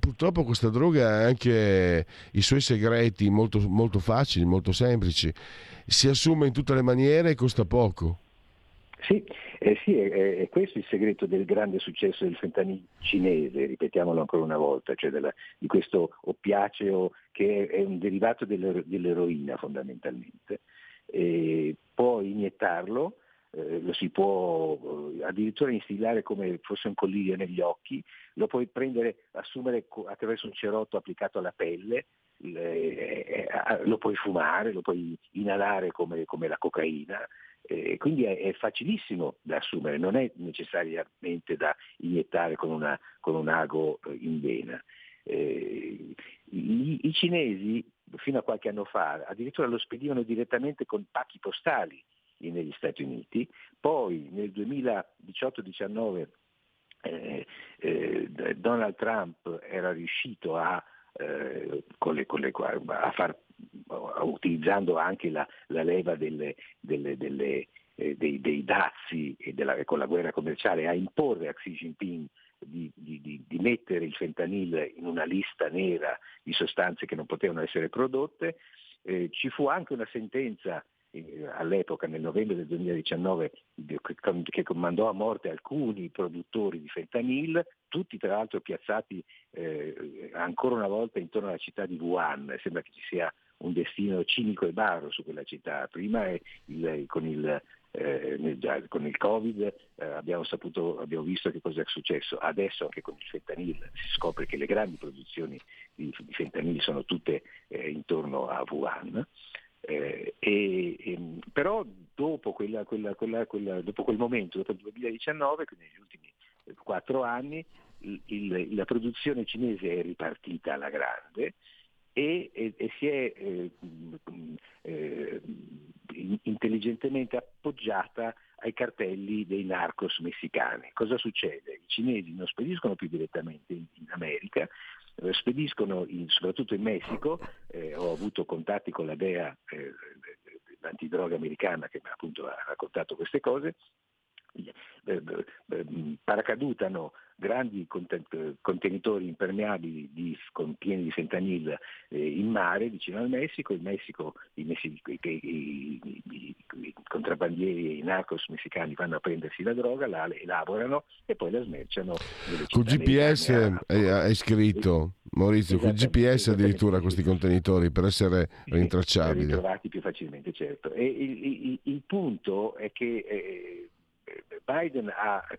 Purtroppo questa droga ha anche i suoi segreti molto, molto facili, molto semplici, si assume in tutte le maniere e costa poco. Sì, è questo il segreto del grande successo del fentanyl cinese, ripetiamolo ancora una volta, cioè di questo oppiaceo che è un derivato dell'eroina fondamentalmente. Puoi iniettarlo, lo si può addirittura instillare come fosse un collirio negli occhi, lo puoi prendere, assumere attraverso un cerotto applicato alla pelle, lo puoi fumare, lo puoi inalare come la cocaina, quindi è facilissimo da assumere, non è necessariamente da iniettare con un ago in vena. I cinesi fino a qualche anno fa addirittura lo spedivano direttamente con pacchi postali negli Stati Uniti, poi nel 2018-19 Donald Trump era riuscito a utilizzando anche la leva dei dazi e con la guerra commerciale, a imporre a Xi Jinping di mettere il fentanyl in una lista nera di sostanze che non potevano essere prodotte. Ci fu anche una sentenza all'epoca, nel novembre del 2019, che comandò a morte alcuni produttori di fentanyl, tutti tra l'altro piazzati ancora una volta intorno alla città di Wuhan. Sembra che ci sia un destino cinico e baro su quella città. Prima con il Covid abbiamo visto che cosa è successo, adesso anche con il fentanyl si scopre che le grandi produzioni di fentanyl sono tutte intorno a Wuhan. Però dopo dopo quel momento, dopo il 2019, quindi negli ultimi 4 anni, la produzione cinese è ripartita alla grande e si è intelligentemente appoggiata ai cartelli dei narcos messicani. Cosa succede? I cinesi non spediscono più direttamente in America, spediscono soprattutto in Messico. Ho avuto contatti con la DEA, l'antidroga americana, che appunto ha raccontato queste cose. Paracadutano grandi contenitori impermeabili pieni di fentanyl in mare vicino al Messico. I contrabbandieri e i narcos messicani vanno a prendersi la droga, la elaborano e poi la smerciano. Con GPS hai scritto, Maurizio, con GPS addirittura questi contenitori per essere rintracciabili, ritrovati più facilmente, certo. E il punto è che Biden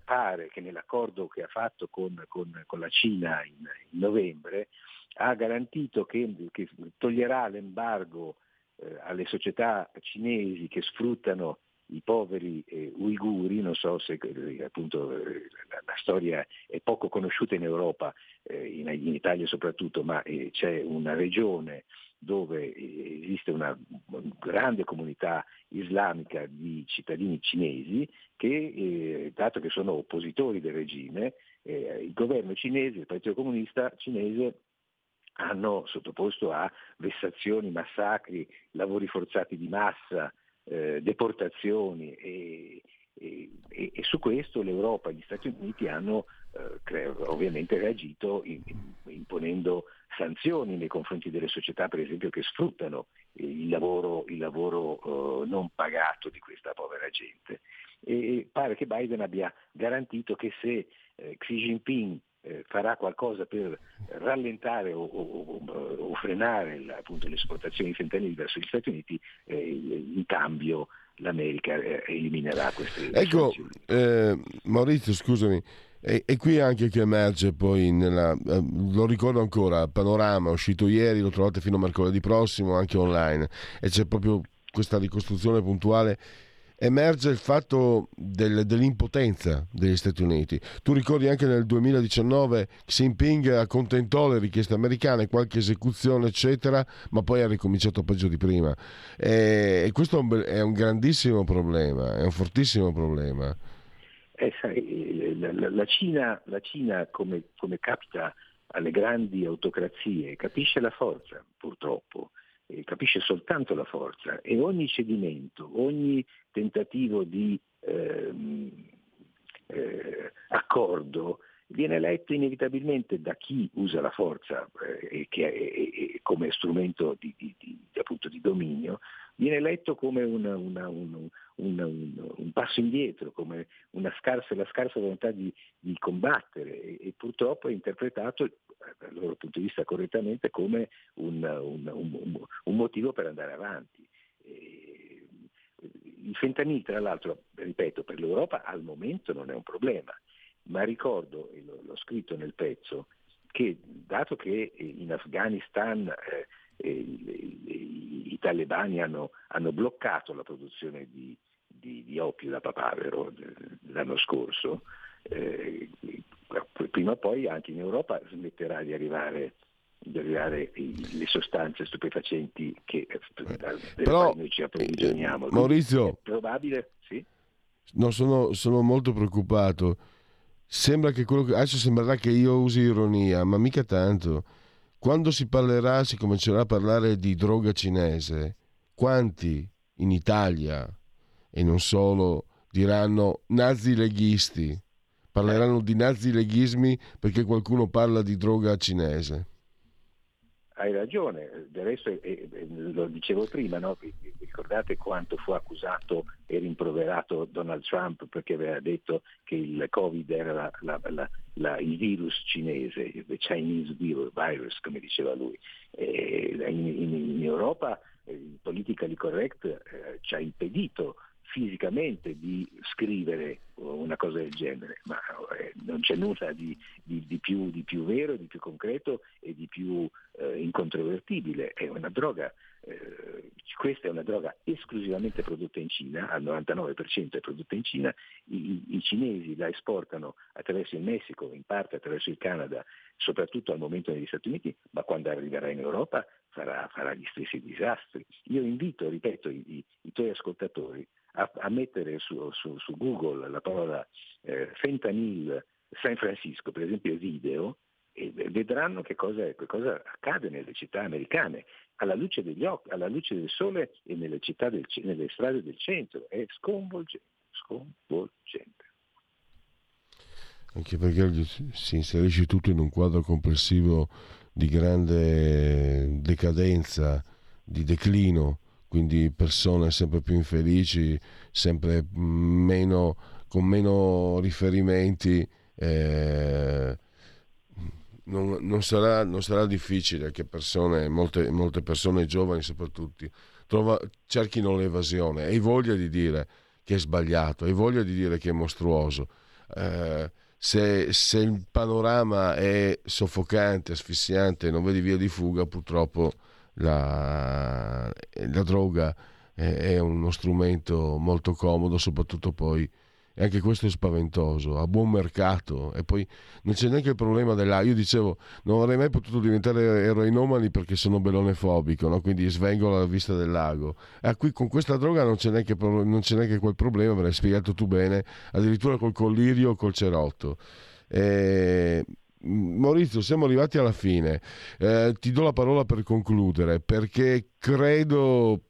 pare che nell'accordo che ha fatto con la Cina in novembre ha garantito che toglierà l'embargo alle società cinesi che sfruttano i poveri uiguri. Non so se appunto la storia è poco conosciuta in Europa, in Italia soprattutto, ma c'è una regione dove esiste una grande comunità islamica di cittadini cinesi che, dato che sono oppositori del regime, il governo cinese, il Partito Comunista cinese, hanno sottoposto a vessazioni, massacri, lavori forzati di massa, deportazioni e su questo l'Europa e gli Stati Uniti hanno ovviamente reagito imponendo sanzioni nei confronti delle società, per esempio, che sfruttano il lavoro non pagato di questa povera gente. E pare che Biden abbia garantito che se Xi Jinping farà qualcosa per rallentare o frenare appunto le esportazioni di fentanyl verso gli Stati Uniti, in cambio l'America eliminerà queste. Ecco, Maurizio, scusami, e qui anche che emerge poi lo ricordo ancora, Panorama, uscito ieri, lo trovate fino a mercoledì prossimo anche online, e c'è proprio questa ricostruzione puntuale. Emerge il fatto dell'impotenza degli Stati Uniti. Tu ricordi anche nel 2019 Xi Jinping accontentò le richieste americane, qualche esecuzione eccetera, ma poi ha ricominciato peggio di prima, e questo è un grandissimo problema, è un fortissimo problema. La Cina, come capita alle grandi autocrazie, capisce la forza, purtroppo. Capisce soltanto la forza, e ogni cedimento, ogni tentativo di accordo viene letto inevitabilmente da chi usa la forza come strumento appunto di dominio, viene letto come un passo indietro, come la scarsa volontà di combattere, e purtroppo è interpretato dal loro punto di vista correttamente come un motivo per andare avanti. Il fentanyl, tra l'altro, ripeto, per l'Europa al momento non è un problema, ma ricordo, e l'ho scritto nel pezzo, che dato che in Afghanistan i talebani hanno bloccato la produzione di opio da papavero l'anno scorso, prima o poi anche in Europa smetterà di arrivare le sostanze stupefacenti che però noi ci approvvigioniamo. Maurizio, è probabile, sì? No, sono molto preoccupato. Sembra che quello che... Adesso sembrerà che io usi ironia, ma mica tanto. Quando si comincerà a parlare di droga cinese, quanti in Italia, e non solo, diranno nazileghisti, parleranno di nazileghismi perché qualcuno parla di droga cinese? Hai ragione, del resto lo dicevo prima, no? Vi ricordate quanto fu accusato e rimproverato Donald Trump perché aveva detto che il Covid era il virus cinese, il Chinese virus, come diceva lui. In Europa il politically correct ci ha impedito fisicamente di scrivere una cosa del genere, ma non c'è nulla di più vero, di più concreto e di più incontrovertibile. È una droga, questa è una droga esclusivamente prodotta in Cina, al 99% è prodotta in Cina, i cinesi la esportano attraverso il Messico, in parte attraverso il Canada, soprattutto al momento negli Stati Uniti, ma quando arriverà in Europa farà gli stessi disastri. Io invito, ripeto, i tuoi ascoltatori a mettere su Google la parola fentanyl San Francisco, per esempio, video, e vedranno che cosa accade nelle città americane, alla luce degli occhi, alla luce del sole, e nelle strade del centro. È sconvolgente. Anche perché si inserisce tutto in un quadro complessivo di grande decadenza, di declino, quindi persone sempre più infelici, sempre meno, con meno riferimenti. Non sarà difficile che molte persone, giovani soprattutto, cerchino l'evasione. Hai voglia di dire che è sbagliato, hai voglia di dire che è mostruoso. Se il panorama è soffocante, asfissiante, non vedi via di fuga, purtroppo la droga è uno strumento molto comodo, soprattutto poi, e anche questo è spaventoso, a buon mercato. E poi non c'è neanche il problema io dicevo, non avrei mai potuto diventare eroinomani perché sono belonefobico, no? Quindi svengo alla vista del lago. Qui con questa droga non c'è neanche quel problema, me l'hai spiegato tu bene, addirittura col collirio, col cerotto. Maurizio, siamo arrivati alla fine, ti do la parola per concludere, perché credo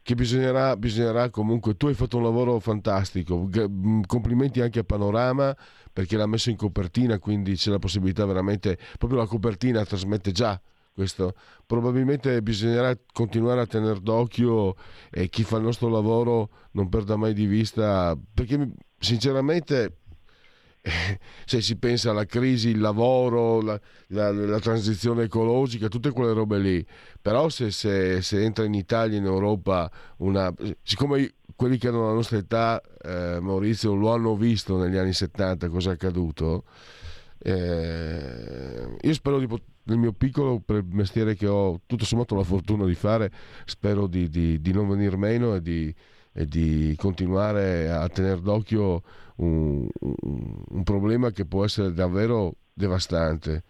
che bisognerà comunque. Tu hai fatto un lavoro fantastico, complimenti anche a Panorama perché l'ha messo in copertina, quindi c'è la possibilità veramente, proprio la copertina trasmette già questo. Probabilmente bisognerà continuare a tener d'occhio, e chi fa il nostro lavoro non perda mai di vista, perché sinceramente se si pensa alla crisi, il lavoro, la transizione ecologica, tutte quelle robe lì, però se entra in Italia, in Europa, siccome quelli che hanno la nostra età, Maurizio, lo hanno visto negli anni 70 cosa è accaduto, io spero nel mio piccolo mestiere che ho tutto sommato la fortuna di fare, spero di non venir meno e di continuare a tenere d'occhio un problema che può essere davvero devastante.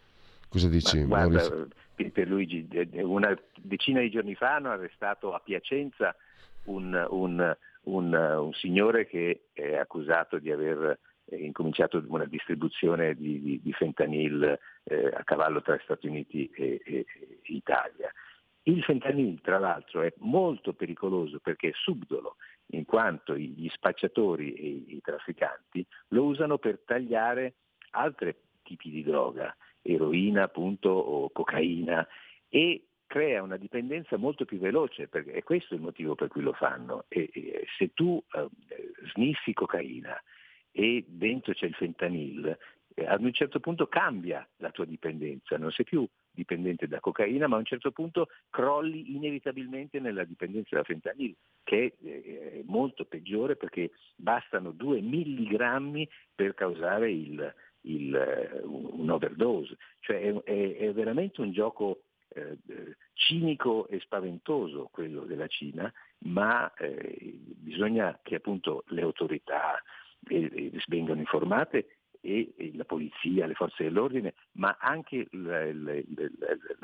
Cosa dici? Ma guarda, Pierluigi, una decina di giorni fa hanno arrestato a Piacenza un signore che è accusato di aver incominciato una distribuzione di fentanyl a cavallo tra Stati Uniti e Italia. Il fentanyl, tra l'altro, è molto pericoloso perché è subdolo, in quanto gli spacciatori e i trafficanti lo usano per tagliare altri tipi di droga, eroina appunto o cocaina, e crea una dipendenza molto più veloce, perché è questo il motivo per cui lo fanno. E se tu sniffi cocaina e dentro c'è il fentanyl, ad un certo punto cambia la tua dipendenza, non sei più dipendente da cocaina, ma a un certo punto crolli inevitabilmente nella dipendenza da fentanyl, che è molto peggiore perché bastano 2 milligrammi per causare un overdose. Cioè è veramente un gioco cinico e spaventoso quello della Cina, ma bisogna che appunto le autorità vengano informate, e la polizia, le forze dell'ordine, ma anche la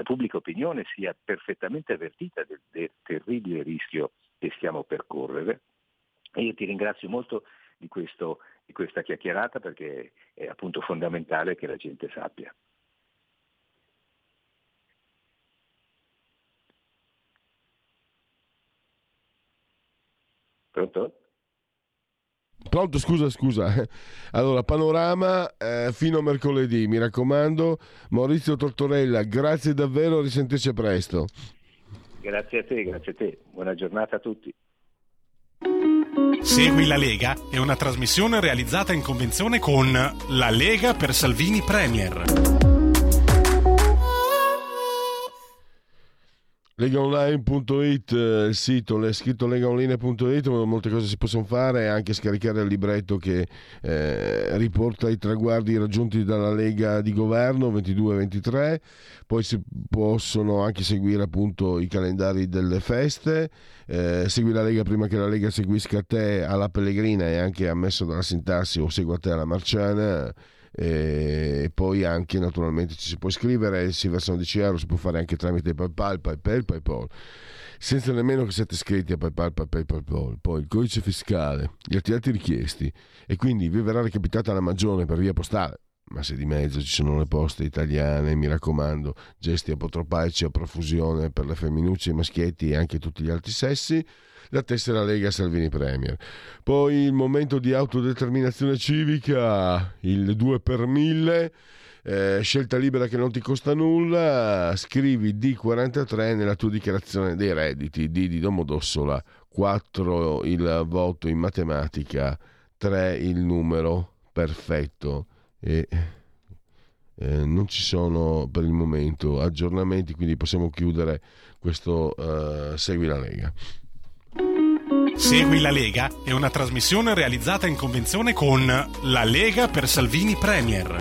pubblica opinione sia perfettamente avvertita del terribile rischio che stiamo per correre. E io ti ringrazio molto di questo di questa chiacchierata, perché è appunto fondamentale che la gente sappia. Pronto? Pronto, scusa. Allora, Panorama fino a mercoledì, mi raccomando. Maurizio Tortorella, grazie davvero, risentirci presto. Grazie a te. Buona giornata a tutti. Segui la Lega è una trasmissione realizzata in convenzione con la Lega per Salvini Premier. Legaonline.it, il sito, è scritto legaonline.it, molte cose si possono fare, anche scaricare il libretto che riporta i traguardi raggiunti dalla Lega di governo 22-23, poi si possono anche seguire appunto i calendari delle feste, segui la Lega prima che la Lega seguisca te alla Pellegrina, e anche ammesso dalla Sintassi, o segua te alla Marciana. E poi anche naturalmente ci si può iscrivere, si versano €10, si può fare anche tramite PayPal, senza nemmeno che siate iscritti a PayPal. Poi il codice fiscale, gli atti richiesti, e quindi vi verrà recapitata la magione per via postale. Ma se di mezzo ci sono le poste italiane, mi raccomando, gesti apotropaici a profusione per le femminucce, i maschietti e anche tutti gli altri sessi, la tessera Lega Salvini Premier. Poi il momento di autodeterminazione civica, il 2 per 1000, scelta libera che non ti costa nulla, scrivi D43 nella tua dichiarazione dei redditi, D di Domodossola, 4 il voto in matematica, 3 il numero perfetto. E non ci sono per il momento aggiornamenti, quindi possiamo chiudere questo Segui la Lega. Segui la Lega è una trasmissione realizzata in convenzione con la Lega per Salvini Premier.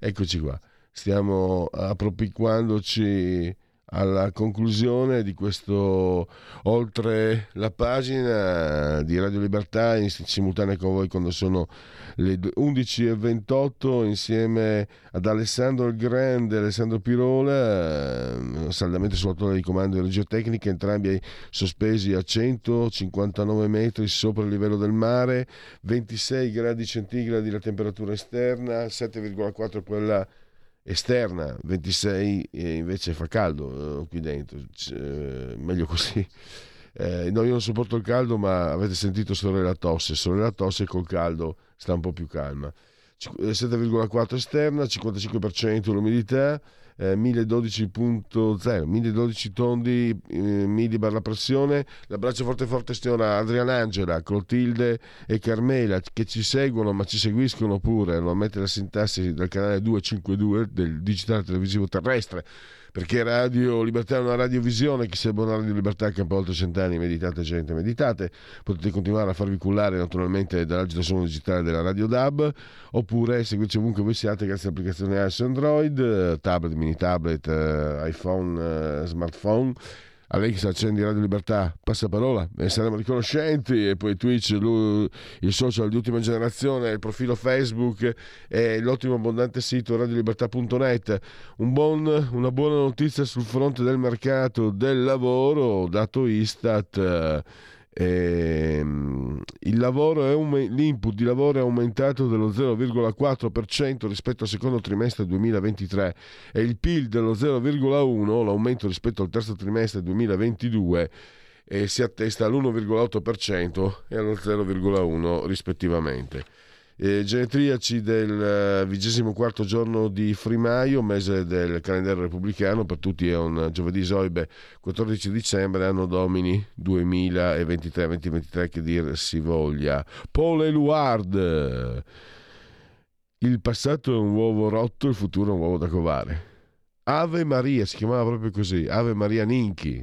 Eccoci qua. Stiamo appropinquandoci alla conclusione di questo oltre la pagina di Radio Libertà, in simultanea con voi quando sono le 11:28, insieme ad Alessandro il Grande, Alessandro Pirola, saldamente sull'autore di comando e regia tecnica, entrambi sospesi a 159 metri sopra il livello del mare, 26 gradi centigradi la temperatura esterna, 7,4 quella esterna, 26 e invece fa caldo qui dentro, meglio così. No, io non sopporto il caldo, ma avete sentito sorella tosse, col caldo sta un po' più calma. 7,4 esterna, 55% l'umidità, 1012 tondi millibar la pressione. L'abbraccio forte signora Adrianangela, Clotilde e Carmela che ci seguono, ma ci seguiscono pure, lo ammette la Sintassi del canale 252 del digitale televisivo terrestre, perché Radio Libertà è una radiovisione. Chi si abbona a Radio Libertà campa oltre 100 anni, meditate, potete continuare a farvi cullare naturalmente dall'agito suono digitale della Radio DAB, oppure seguirci ovunque voi siate grazie all'applicazione iOS, Android, tablet, mini tablet, iPhone, smartphone. Alexa, accendi Radio Libertà, passaparola, ne saremo riconoscenti. E poi Twitch, il social di ultima generazione, il profilo Facebook e l'ottimo abbondante sito radiolibertà.net. Una buona notizia sul fronte del mercato del lavoro, dato Istat. L'input di lavoro è aumentato dello 0,4% rispetto al secondo trimestre 2023 e il PIL dello 0,1%, l'aumento rispetto al terzo trimestre 2022 si attesta all'1,8% e allo 0,1% rispettivamente. Genetriaci del 24° giorno di Frimaio, mese del calendario repubblicano, per tutti è un giovedì soibe 14 dicembre, anno domini 2023, che dir si voglia. Paul Eluard, il passato è un uovo rotto, il futuro è un uovo da covare. Ave Maria, si chiamava proprio così, Ave Maria Ninchi,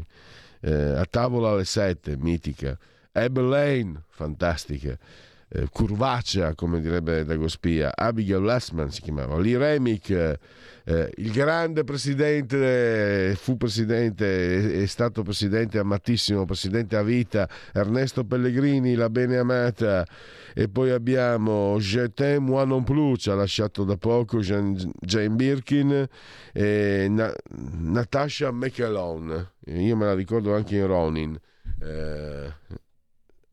a tavola alle 7, mitica. Abel Lane, fantastica. curvacea, come direbbe Dagospia. Abigail Lessman si chiamava, Lee Remick, il grande presidente, fu presidente, è stato presidente, amatissimo, presidente a vita, Ernesto Pellegrini, la beneamata. E poi abbiamo Je t'aime moi non plus, ci ha lasciato da poco, Jane Birkin e Natasha McElhone, io me la ricordo anche in Ronin,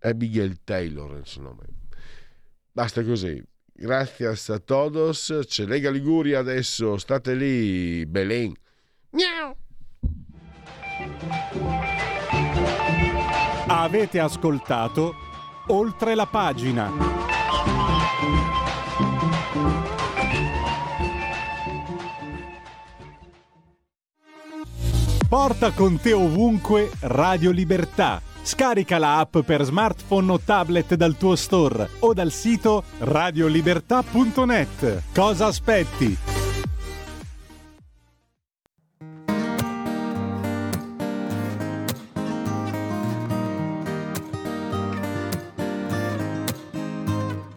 Abigail Taylor, insomma. Basta così, grazie a todos, c'è Lega Liguria adesso, state lì, Belen. Miau. Avete ascoltato Oltre la pagina. Porta con te ovunque Radio Libertà. Scarica la app per smartphone o tablet dal tuo store o dal sito radiolibertà.net. Cosa aspetti?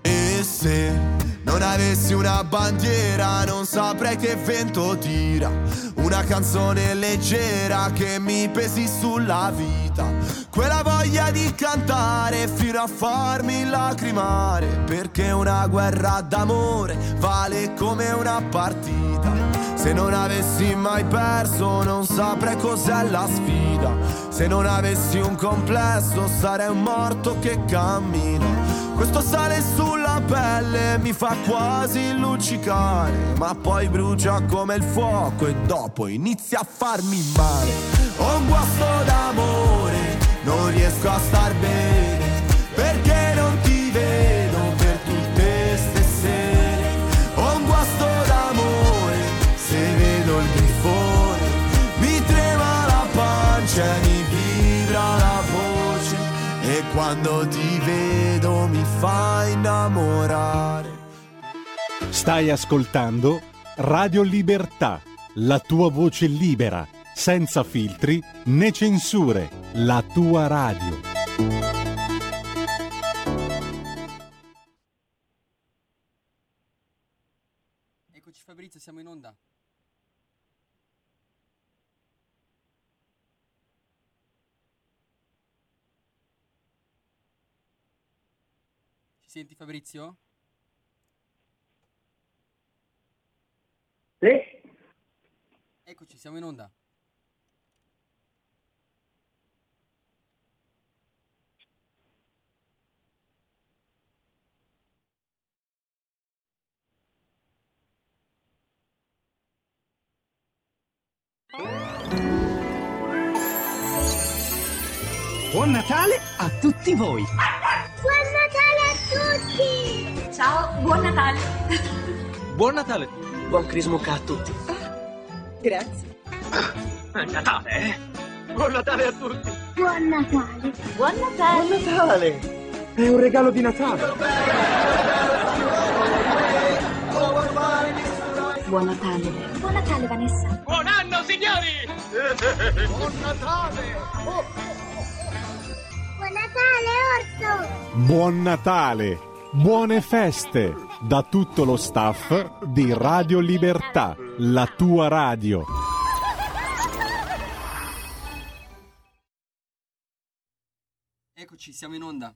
E se non avessi una bandiera, non saprei che vento tira. Una canzone leggera che mi pesi sulla vita. Quella voglia di cantare fino a farmi lacrimare, perché una guerra d'amore vale come una partita. Se non avessi mai perso non saprei cos'è la sfida. Se non avessi un complesso sarei un morto che cammina. Questo sale sulla pelle mi fa quasi luccicare, ma poi brucia come il fuoco e dopo inizia a farmi male. Ho un guasto d'amore, non riesco a star bene, perché non ti vedo per tutte ste sere. Ho un guasto d'amore, se vedo il grifone mi trema la pancia, mi vibra la voce, e quando ti vedo mi fa innamorare. Stai ascoltando Radio Libertà, la tua voce libera, senza filtri né censure, la tua radio. Eccoci Fabrizio, siamo in onda. Ci senti Fabrizio? Sì. Eccoci, siamo in onda. Buon Natale a tutti voi! Buon Natale a tutti! Ciao, buon Natale! Buon Natale! Buon Crismucca a tutti! Grazie! Natale, eh? Buon Natale a tutti! Buon Natale! Buon Natale! Buon Natale! È un regalo di Natale! Buon Natale! Buon Natale, Vanessa! Buon anno, signori! Buon Natale! Oh. Buon Natale, Orso! Buon Natale! Buone feste! Da tutto lo staff di Radio Libertà, la tua radio. Eccoci, siamo in onda.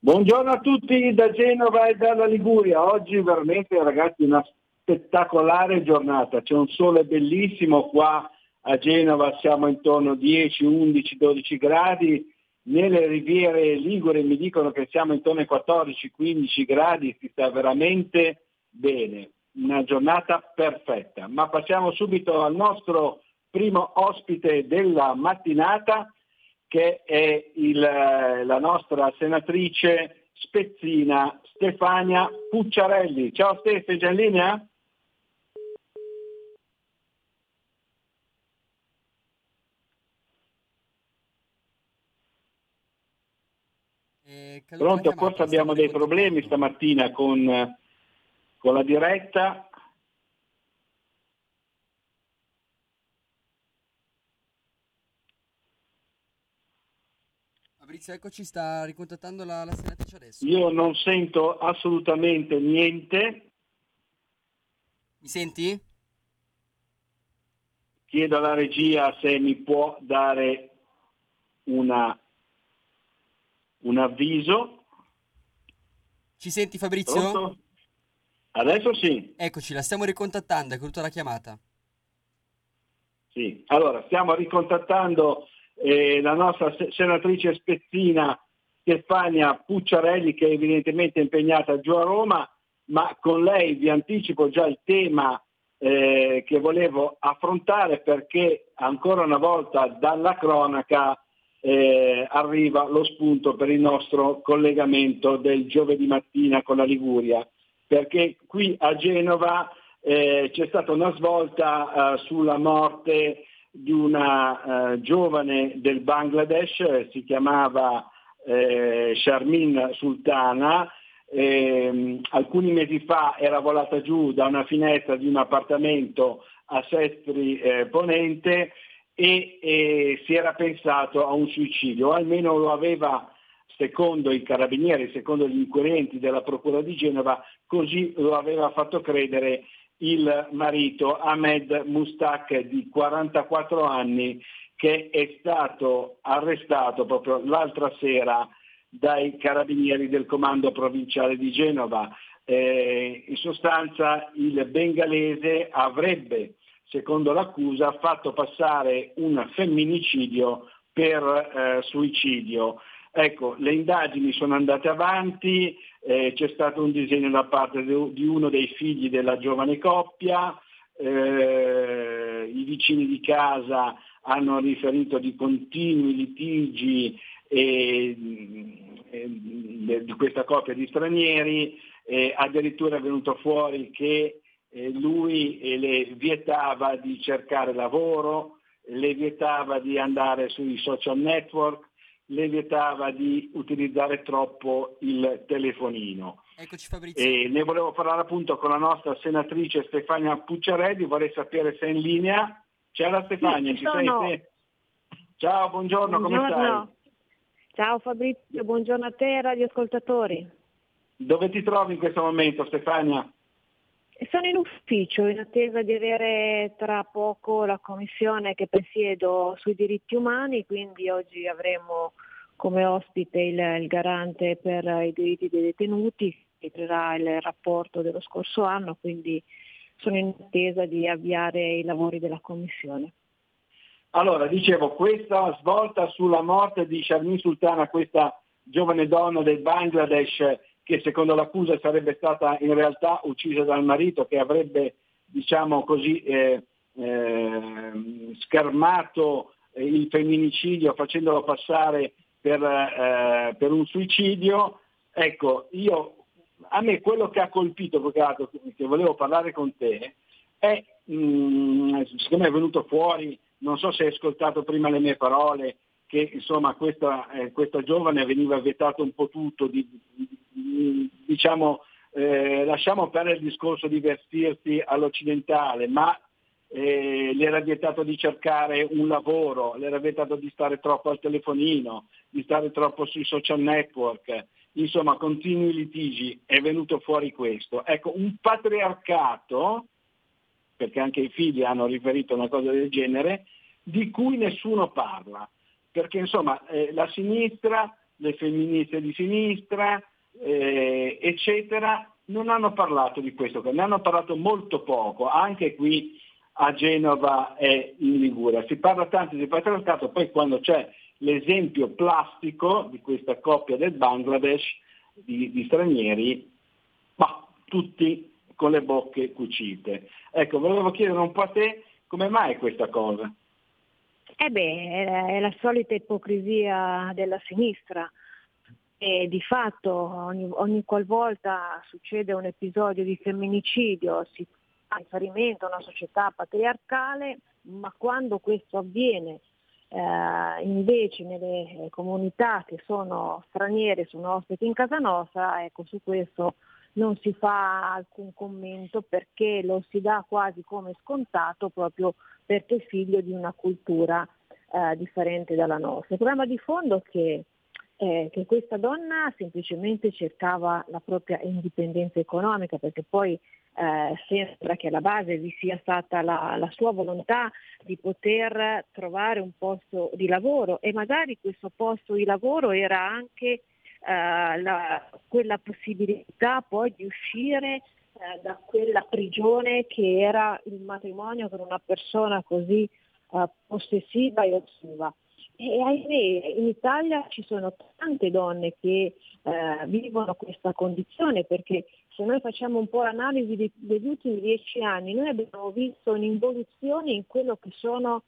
Buongiorno a tutti da Genova e dalla Liguria. Oggi veramente ragazzi una spettacolare giornata, c'è un sole bellissimo qua a Genova, siamo intorno a 10, 11, 12 gradi, nelle riviere ligure mi dicono che siamo intorno ai 14, 15 gradi, si sta veramente bene, una giornata perfetta. Ma passiamo subito al nostro primo ospite della mattinata, che è la nostra senatrice spezzina Stefania Pucciarelli. Ciao Stef, sei già in linea? Pronto, forse abbiamo dei problemi stamattina con la diretta. Maurizio, eccoci, sta ricontattando la senatrice adesso. Io non sento assolutamente niente. Mi senti? Chiedo alla regia se mi può dare un avviso. Ci senti, Fabrizio? Pronto? Adesso sì. Eccoci, la stiamo ricontattando, è caduta la chiamata. Sì, allora stiamo ricontattando la nostra senatrice spezzina Stefania Pucciarelli, che è evidentemente impegnata giù a Roma, ma con lei vi anticipo già il tema che volevo affrontare, perché ancora una volta dalla cronaca arriva lo spunto per il nostro collegamento del giovedì mattina con la Liguria, perché qui a Genova c'è stata una svolta sulla morte di una giovane del Bangladesh, si chiamava Sharmin Sultana. Alcuni mesi fa era volata giù da una finestra di un appartamento a Sestri Ponente e si era pensato a un suicidio, o almeno lo aveva, secondo i carabinieri, secondo gli inquirenti della Procura di Genova, così lo aveva fatto credere il marito Ahmed Mustak, di 44 anni, che è stato arrestato proprio l'altra sera dai carabinieri del comando provinciale di Genova. In sostanza il bengalese avrebbe, secondo l'accusa, fatto passare un femminicidio per suicidio. Ecco, le indagini sono andate avanti, c'è stato un disegno da parte di uno dei figli della giovane coppia, i vicini di casa hanno riferito di continui litigi di questa coppia di stranieri, addirittura è venuto fuori che lui le vietava di cercare lavoro, le vietava di andare sui social network, le vietava di utilizzare troppo il telefonino. Eccoci, Fabrizio. Ne volevo parlare appunto con la nostra senatrice Stefania Pucciarelli, vorrei sapere se è in linea. Ciao la Stefania, sì, ci sei? Ciao, buongiorno, come stai? Ciao Fabrizio, buongiorno a te e radioascoltatori. Dove ti trovi in questo momento, Stefania? Sono in ufficio in attesa di avere tra poco la commissione che presiedo sui diritti umani, quindi oggi avremo come ospite il garante per i diritti dei detenuti che trarrà il rapporto dello scorso anno, quindi sono in attesa di avviare i lavori della commissione. Allora, dicevo, questa svolta sulla morte di Sharmin Sultana, questa giovane donna del Bangladesh, che secondo l'accusa sarebbe stata in realtà uccisa dal marito, che avrebbe, diciamo così, schermato il femminicidio facendolo passare per un suicidio. Ecco, a me quello che ha colpito, che volevo parlare con te, è, secondo me è venuto fuori, non so se hai ascoltato prima le mie parole, che insomma questa giovane veniva vietato un po' tutto, lasciamo perdere il discorso di vestirsi all'occidentale, ma le era vietato di cercare un lavoro, le era vietato di stare troppo al telefonino, di stare troppo sui social network, insomma continui litigi, è venuto fuori questo. Ecco, un patriarcato, perché anche i figli hanno riferito una cosa del genere, di cui nessuno parla, perché insomma la sinistra, le femministe di sinistra, eccetera, non hanno parlato di questo, ne hanno parlato molto poco, anche qui a Genova e in Liguria. Si parla tanto di patriarcato, poi quando c'è l'esempio plastico di questa coppia del Bangladesh di stranieri, ma tutti con le bocche cucite. Ecco, volevo chiedere un po' a te come mai questa cosa. È la solita ipocrisia della sinistra. E di fatto ogni qualvolta succede un episodio di femminicidio si fa riferimento a una società patriarcale, ma quando questo avviene invece nelle comunità che sono straniere, sono ospiti in casa nostra, ecco, su questo non si fa alcun commento, perché lo si dà quasi come scontato, proprio perché è figlio di una cultura differente dalla nostra. Il problema di fondo è che che questa donna semplicemente cercava la propria indipendenza economica, perché poi sembra che alla base vi sia stata la sua volontà di poter trovare un posto di lavoro, e magari questo posto di lavoro era anche quella possibilità poi di uscire da quella prigione che era il matrimonio con una persona così possessiva e ossessiva. E ahimè, in Italia ci sono tante donne che vivono questa condizione, perché se noi facciamo un po' l'analisi degli ultimi 10 anni, noi abbiamo visto un'involuzione in quello che sono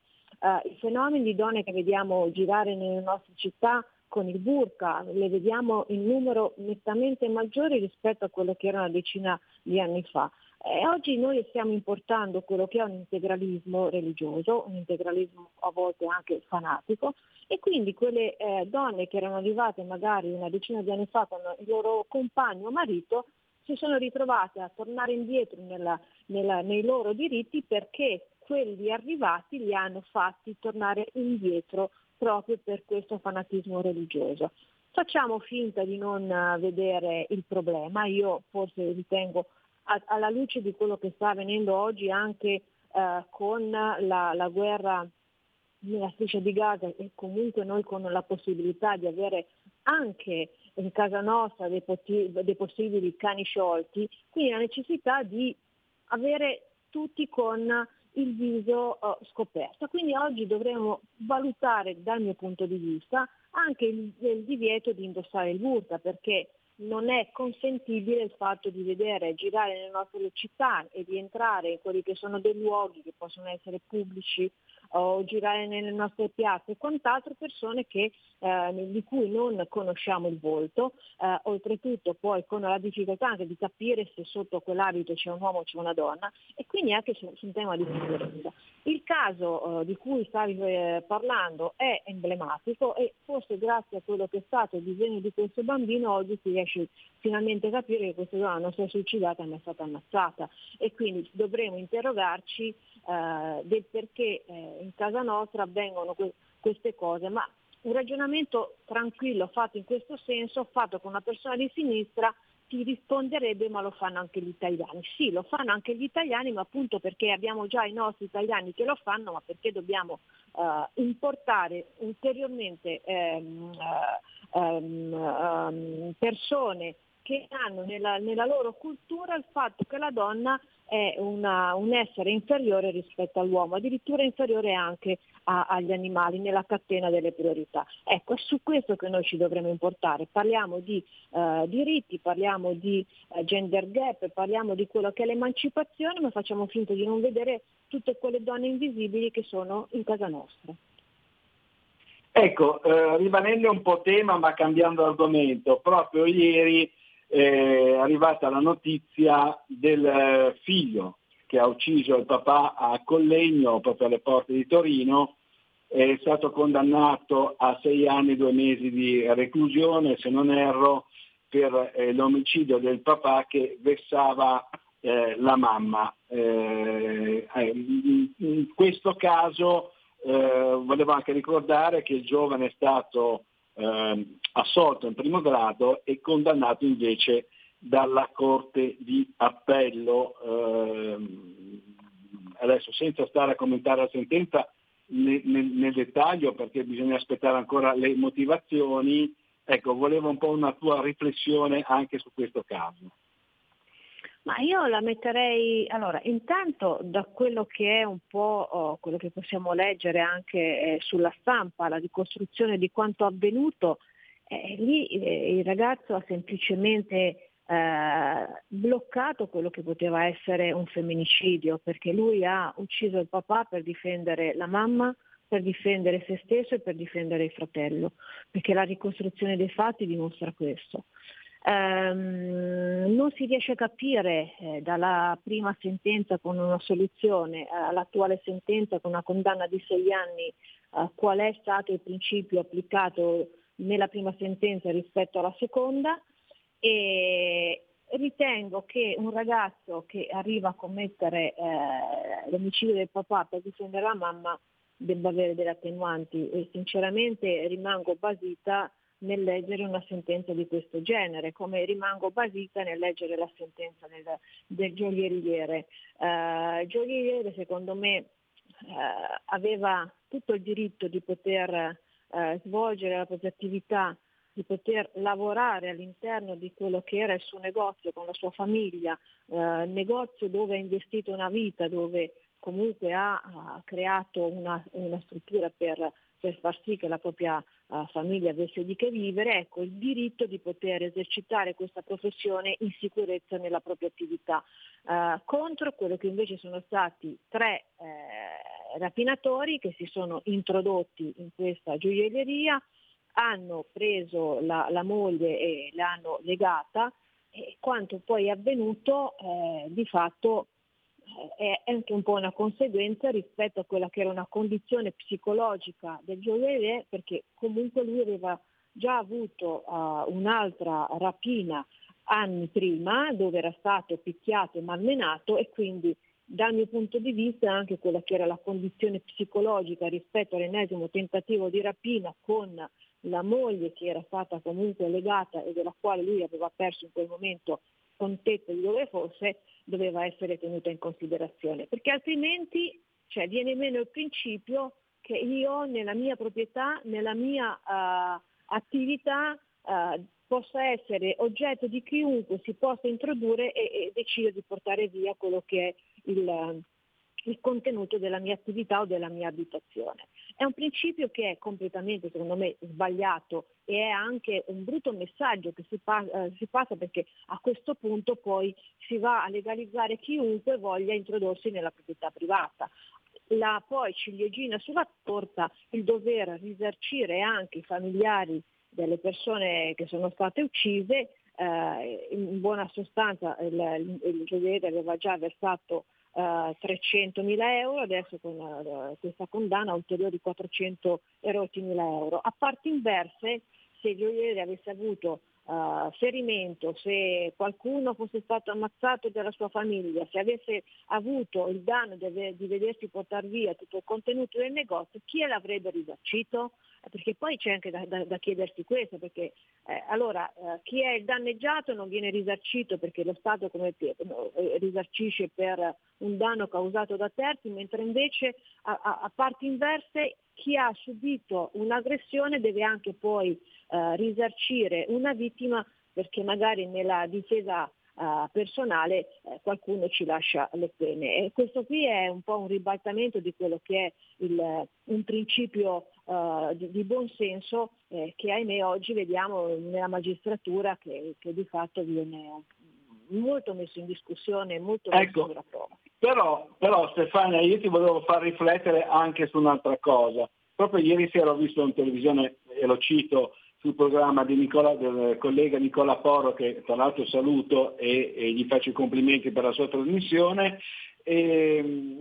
i fenomeni di donne che vediamo girare nelle nostre città con il burka. Le vediamo in numero nettamente maggiore rispetto a quello che era una decina di anni fa. E oggi noi stiamo importando quello che è un integralismo religioso, un integralismo a volte anche fanatico, e quindi quelle donne che erano arrivate magari una decina di anni fa con il loro compagno o marito si sono ritrovate a tornare indietro nei loro diritti, perché quelli arrivati li hanno fatti tornare indietro proprio per questo fanatismo religioso. Facciamo finta di non vedere il problema. Io forse ritengo, alla luce di quello che sta avvenendo oggi anche con la guerra nella striscia di Gaza, e comunque noi con la possibilità di avere anche in casa nostra dei possibili cani sciolti, quindi la necessità di avere tutti con il viso scoperto. Quindi oggi dovremmo valutare, dal mio punto di vista, anche il divieto di indossare il burka, perché non è consentibile il fatto di vedere girare nelle nostre città e di entrare in quelli che sono dei luoghi che possono essere pubblici o girare nelle nostre piazze e quant'altro persone di cui non conosciamo il volto, oltretutto poi con la difficoltà anche di capire se sotto quell'abito c'è un uomo o c'è una donna, e quindi anche su un tema di sicurezza. Il caso di cui stavi parlando è emblematico, e forse grazie a quello che è stato il disegno di questo bambino oggi si riesce finalmente a capire che questa donna non si è suicidata ma è stata ammazzata, e quindi dovremo interrogarci del perché in casa nostra avvengono queste cose. Ma un ragionamento tranquillo fatto in questo senso, fatto con una persona di sinistra, ti risponderebbe: ma lo fanno anche gli italiani. Sì, lo fanno anche gli italiani, ma appunto perché abbiamo già i nostri italiani che lo fanno, ma perché dobbiamo importare ulteriormente persone che hanno nella loro cultura il fatto che la donna è un essere inferiore rispetto all'uomo, addirittura inferiore anche agli animali nella catena delle priorità. Ecco, è su questo che noi ci dovremmo importare. Parliamo di diritti, parliamo di gender gap, parliamo di quello che è l'emancipazione, ma facciamo finta di non vedere tutte quelle donne invisibili che sono in casa nostra. Ecco, rimanendo un po' tema ma cambiando argomento, proprio ieri è arrivata la notizia del figlio che ha ucciso il papà a Collegno, proprio alle porte di Torino. È stato condannato a 6 anni e 2 mesi di reclusione, se non erro, per l'omicidio del papà che vessava la mamma. In questo caso volevo anche ricordare che il giovane è stato assolto in primo grado e condannato invece dalla Corte di Appello. Adesso, senza stare a commentare la sentenza nel dettaglio, perché bisogna aspettare ancora le motivazioni, ecco, volevo un po' una tua riflessione anche su questo caso. Ma io la metterei, allora, intanto da quello che è un po' quello che possiamo leggere anche sulla stampa, la ricostruzione di quanto avvenuto, lì il ragazzo ha semplicemente bloccato quello che poteva essere un femminicidio, perché lui ha ucciso il papà per difendere la mamma, per difendere se stesso e per difendere il fratello, perché la ricostruzione dei fatti dimostra questo. Non si riesce a capire dalla prima sentenza con una soluzione all'attuale sentenza con una condanna di 6 anni qual è stato il principio applicato nella prima sentenza rispetto alla seconda, e ritengo che un ragazzo che arriva a commettere l'omicidio del papà per difendere la mamma debba avere delle attenuanti, e sinceramente rimango basita nel leggere una sentenza di questo genere, come rimango basita nel leggere la sentenza del gioielliere. Gioielliere, secondo me, aveva tutto il diritto di poter svolgere la propria attività, di poter lavorare all'interno di quello che era il suo negozio con la sua famiglia, negozio dove ha investito una vita, dove comunque ha creato una struttura per far sì che la propria famiglia avesse di che vivere, ecco il diritto di poter esercitare questa professione in sicurezza nella propria attività. Contro quello che invece sono stati tre rapinatori che si sono introdotti in questa gioielleria, hanno preso la moglie e l'hanno legata, e quanto poi è avvenuto di fatto è anche un po' una conseguenza rispetto a quella che era una condizione psicologica del gioielliere, perché comunque lui aveva già avuto un'altra rapina anni prima dove era stato picchiato e malmenato, e quindi dal mio punto di vista anche quella che era la condizione psicologica rispetto all'ennesimo tentativo di rapina con la moglie che era stata comunque legata e della quale lui aveva perso in quel momento contezza di dove fosse, doveva essere tenuta in considerazione, perché altrimenti viene meno il principio che io nella mia proprietà, nella mia attività possa essere oggetto di chiunque si possa introdurre e decidere di portare via quello che è il contenuto della mia attività o della mia abitazione. È un principio che è completamente, secondo me, sbagliato, e è anche un brutto messaggio che si passa, perché a questo punto poi si va a legalizzare chiunque voglia introdursi nella proprietà privata. La poi ciliegina sulla torta, il dover risarcire anche i familiari delle persone che sono state uccise, in buona sostanza il gioielliere aveva già versato 300.000 euro, adesso con questa condanna ulteriori 400.000 euro. A parti inverse, se il gioielliere avesse avuto ferimento, se qualcuno fosse stato ammazzato dalla sua famiglia, se avesse avuto il danno di vedersi portare via tutto il contenuto del negozio, chi l'avrebbe risarcito? Perché poi c'è anche da chiedersi questo, perché chi è il danneggiato non viene risarcito, perché lo Stato risarcisce per un danno causato da terzi, mentre invece a parti inverse chi ha subito un'aggressione deve anche poi risarcire una vittima, perché magari nella difesa personale qualcuno ci lascia le pene. E questo qui è un po' un ribaltamento di quello che è un principio di buon senso che ahimè oggi vediamo nella magistratura che di fatto viene molto messo in discussione, molto messo sulla prova. Però Stefania, io ti volevo far riflettere anche su un'altra cosa. Proprio ieri sera ho visto in televisione, e lo cito, sul programma del collega Nicola Porro, che tra l'altro saluto e gli faccio i complimenti per la sua trasmissione, e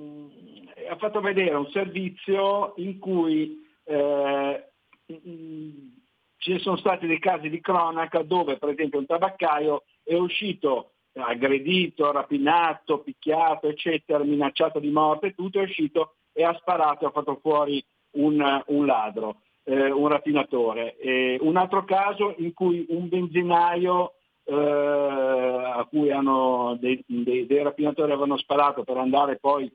ha fatto vedere un servizio in cui ci sono stati dei casi di cronaca dove per esempio un tabaccaio è uscito aggredito, rapinato, picchiato, eccetera, minacciato di morte e tutto, è uscito e ha sparato, ha fatto fuori un ladro, un rapinatore. Un altro caso in cui un benzinaio a cui hanno dei rapinatori avevano sparato per andare poi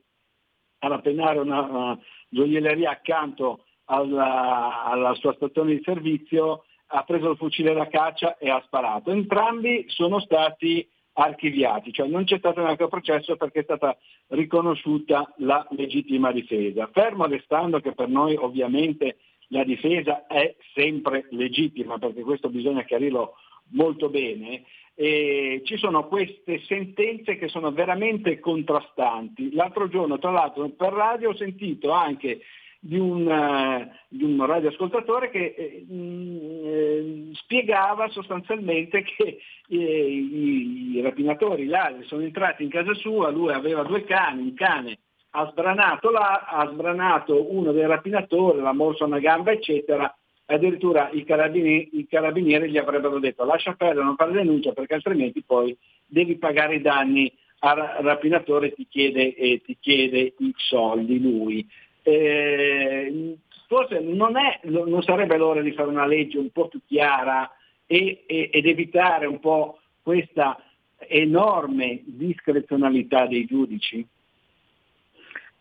a rapinare una gioielleria accanto alla sua stazione di servizio, ha preso il fucile da caccia e ha sparato. Entrambi sono stati archiviati, cioè non c'è stato neanche processo perché è stata riconosciuta la legittima difesa, fermo restando che per noi ovviamente la difesa è sempre legittima, perché questo bisogna chiarirlo molto bene. E ci sono queste sentenze che sono veramente contrastanti. L'altro giorno, tra l'altro, per radio ho sentito anche di un radioascoltatore che spiegava sostanzialmente che i rapinatori, ladri, sono entrati in casa sua, lui aveva due cani, un cane ha sbranato uno dei rapinatori, l'ha morso una gamba, eccetera, addirittura i carabinieri gli avrebbero detto lascia perdere, non fare denuncia, perché altrimenti poi devi pagare i danni al rapinatore, ti chiede i soldi lui. forse non sarebbe l'ora di fare una legge un po' più chiara ed evitare un po' questa enorme discrezionalità dei giudici?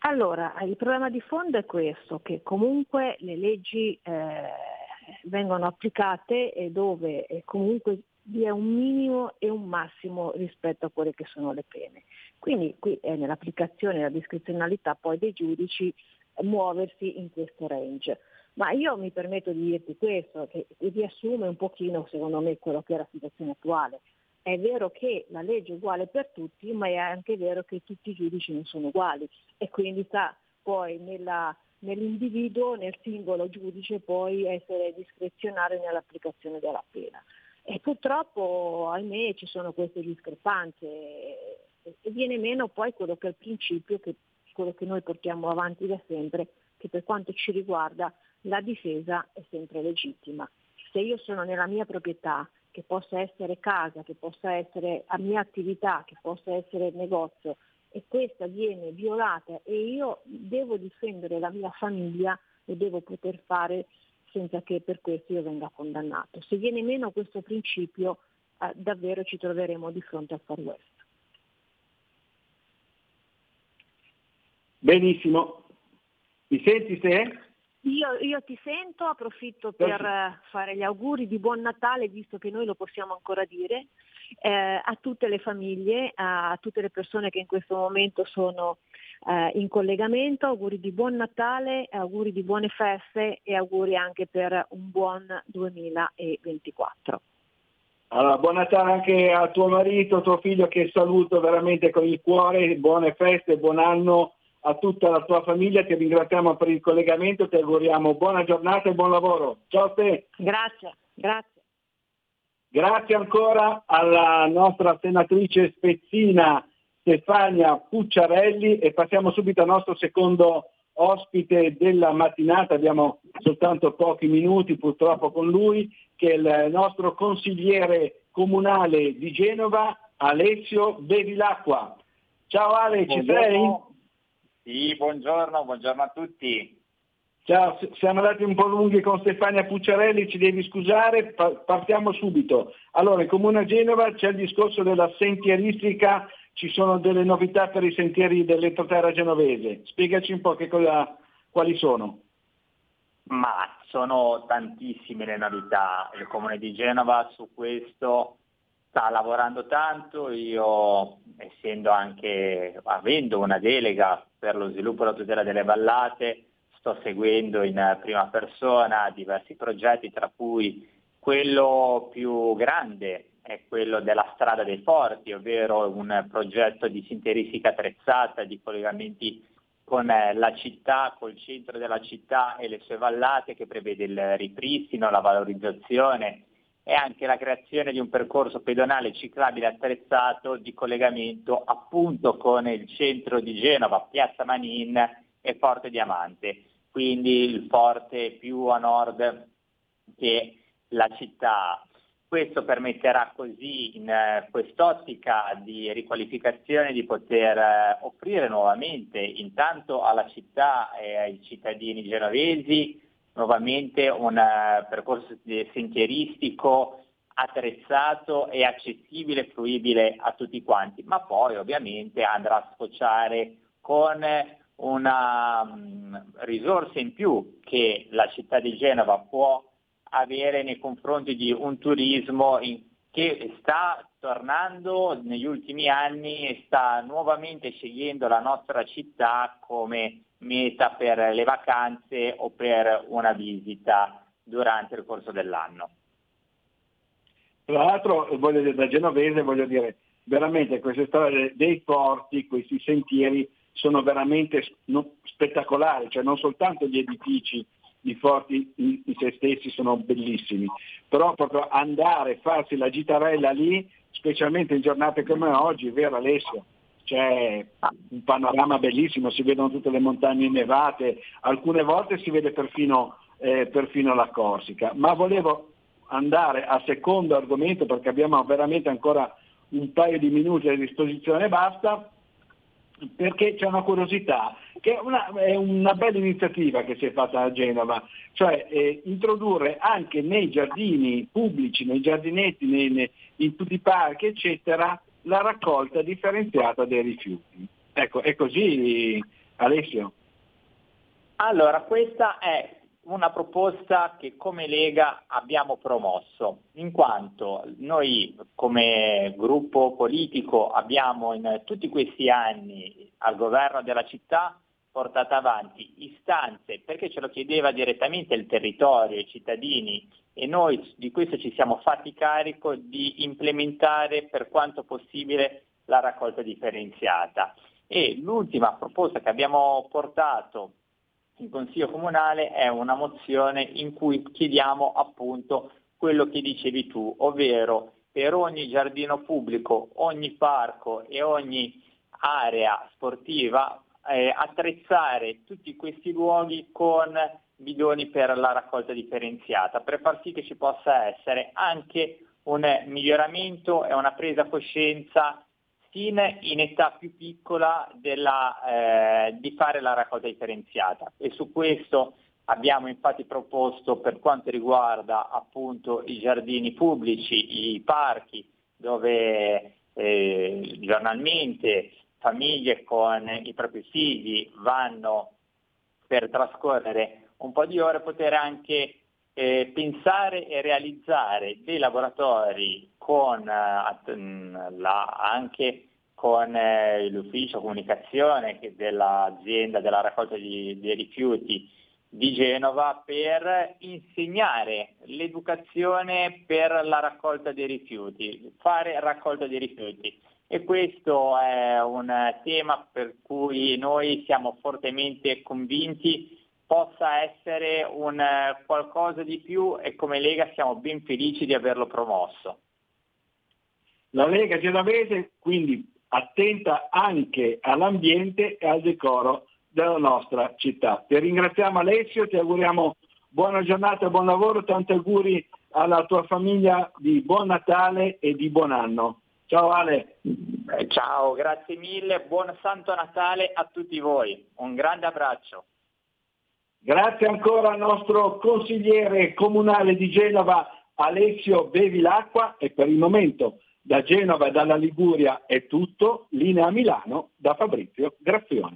Allora, il problema di fondo è questo, che comunque le leggi vengono applicate e dove comunque vi è un minimo e un massimo rispetto a quelle che sono le pene. Quindi qui è nell'applicazione la discrezionalità poi dei giudici muoversi in questo range. Ma io mi permetto di dirti questo, che riassume un pochino secondo me quello che è la situazione attuale. È vero che la legge è uguale per tutti, ma è anche vero che tutti i giudici non sono uguali e quindi sta poi nell'individuo, nel singolo giudice, poi essere discrezionale nell'applicazione della pena. E purtroppo, ahimè, ci sono queste discrepanze e viene meno poi quello che è il principio, che quello che noi portiamo avanti da sempre, che per quanto ci riguarda la difesa è sempre legittima. Se io sono nella mia proprietà, che possa essere casa, che possa essere la mia attività, che possa essere il negozio, e questa viene violata e io devo difendere la mia famiglia, lo devo poter fare senza che per questo io venga condannato. Se viene meno questo principio, davvero ci troveremo di fronte al Far West. Benissimo. Mi senti te? Io ti sento, approfitto per fare gli auguri di buon Natale, visto che noi lo possiamo ancora dire, a tutte le famiglie, a tutte le persone che in questo momento sono in collegamento, auguri di buon Natale, auguri di buone feste e auguri anche per un buon 2024. Allora, buon Natale anche a tuo marito, tuo figlio, che saluto veramente con il cuore, buone feste, buon anno a tutta la tua famiglia, ti ringraziamo per il collegamento, ti auguriamo buona giornata e buon lavoro. Ciao a te. Grazie. Grazie ancora alla nostra senatrice spezzina Stefania Pucciarelli e passiamo subito al nostro secondo ospite della mattinata, abbiamo soltanto pochi minuti purtroppo con lui, che è il nostro consigliere comunale di Genova, Alessio Bevilacqua. Ciao Ale, buongiorno. Ci sei? Sì, buongiorno a tutti. Ciao, siamo andati un po' lunghi con Stefania Pucciarelli, ci devi scusare, partiamo subito. Allora, in Comune a Genova c'è il discorso della sentieristica, ci sono delle novità per i sentieri dell'entroterra genovese. Spiegaci un po' quali sono. Ma sono tantissime le novità. Il Comune di Genova su questo sta lavorando tanto, io avendo una delega per lo sviluppo e la tutela delle vallate, sto seguendo in prima persona diversi progetti, tra cui quello più grande è quello della Strada dei Forti, ovvero un progetto di sentieristica attrezzata, di collegamenti con la città, col centro della città e le sue vallate, che prevede il ripristino, la valorizzazione e anche la creazione di un percorso pedonale ciclabile attrezzato di collegamento appunto con il centro di Genova, Piazza Manin e Forte Diamante, quindi il forte più a nord che la città. Questo permetterà così, in quest'ottica di riqualificazione, di poter offrire nuovamente intanto alla città e ai cittadini genovesi nuovamente un percorso sentieristico attrezzato e accessibile, fruibile a tutti quanti, ma poi ovviamente andrà a sfociare con una risorsa in più che la città di Genova può avere nei confronti di un turismo che sta tornando negli ultimi anni e sta nuovamente scegliendo la nostra città come meta per le vacanze o per una visita durante il corso dell'anno. Tra l'altro, da genovese voglio dire, veramente queste strade dei porti, questi sentieri sono veramente spettacolari, cioè non soltanto gli edifici, i forti in se stessi sono bellissimi, però proprio andare, farsi la gitarella lì, specialmente in giornate come oggi, vero Alessio? C'è un panorama bellissimo, si vedono tutte le montagne nevate, alcune volte si vede perfino la Corsica. Ma volevo andare al secondo argomento, perché abbiamo veramente ancora un paio di minuti a disposizione, basta, perché c'è una curiosità, che è una bella iniziativa che si è fatta a Genova, cioè introdurre anche nei giardini pubblici, nei giardinetti, in tutti i parchi, eccetera, la raccolta differenziata dei rifiuti. Ecco, è così, Alessio? Allora, questa è una proposta che come Lega abbiamo promosso, in quanto noi come gruppo politico abbiamo in tutti questi anni al governo della città portato avanti istanze, perché ce lo chiedeva direttamente il territorio, i cittadini, e noi di questo ci siamo fatti carico di implementare per quanto possibile la raccolta differenziata. E l'ultima proposta che abbiamo portato in Consiglio Comunale è una mozione in cui chiediamo appunto quello che dicevi tu, ovvero per ogni giardino pubblico, ogni parco e ogni area sportiva attrezzare tutti questi luoghi con bidoni per la raccolta differenziata, per far sì che ci possa essere anche un miglioramento e una presa coscienza in età più piccola di fare la raccolta differenziata. E su questo abbiamo infatti proposto, per quanto riguarda appunto i giardini pubblici, i parchi, dove giornalmente famiglie con i propri figli vanno per trascorrere un po' di ore, poter anche pensare e realizzare dei laboratori con l'ufficio comunicazione dell'azienda della raccolta dei rifiuti di Genova, per insegnare l'educazione per la raccolta dei rifiuti, fare raccolta dei rifiuti. E questo è un tema per cui noi siamo fortemente convinti possa essere un qualcosa di più, e come Lega siamo ben felici di averlo promosso. La Lega genovese quindi attenta anche all'ambiente e al decoro della nostra città. Ti ringraziamo Alessio, ti auguriamo buona giornata, buon lavoro, tanti auguri alla tua famiglia di buon Natale e di buon anno. Ciao Ale. Ciao, grazie mille, buon Santo Natale a tutti voi, un grande abbraccio. Grazie ancora al nostro consigliere comunale di Genova Alessio Bevilacqua, e per il momento da Genova e dalla Liguria è tutto, linea a Milano da Fabrizio Graffione.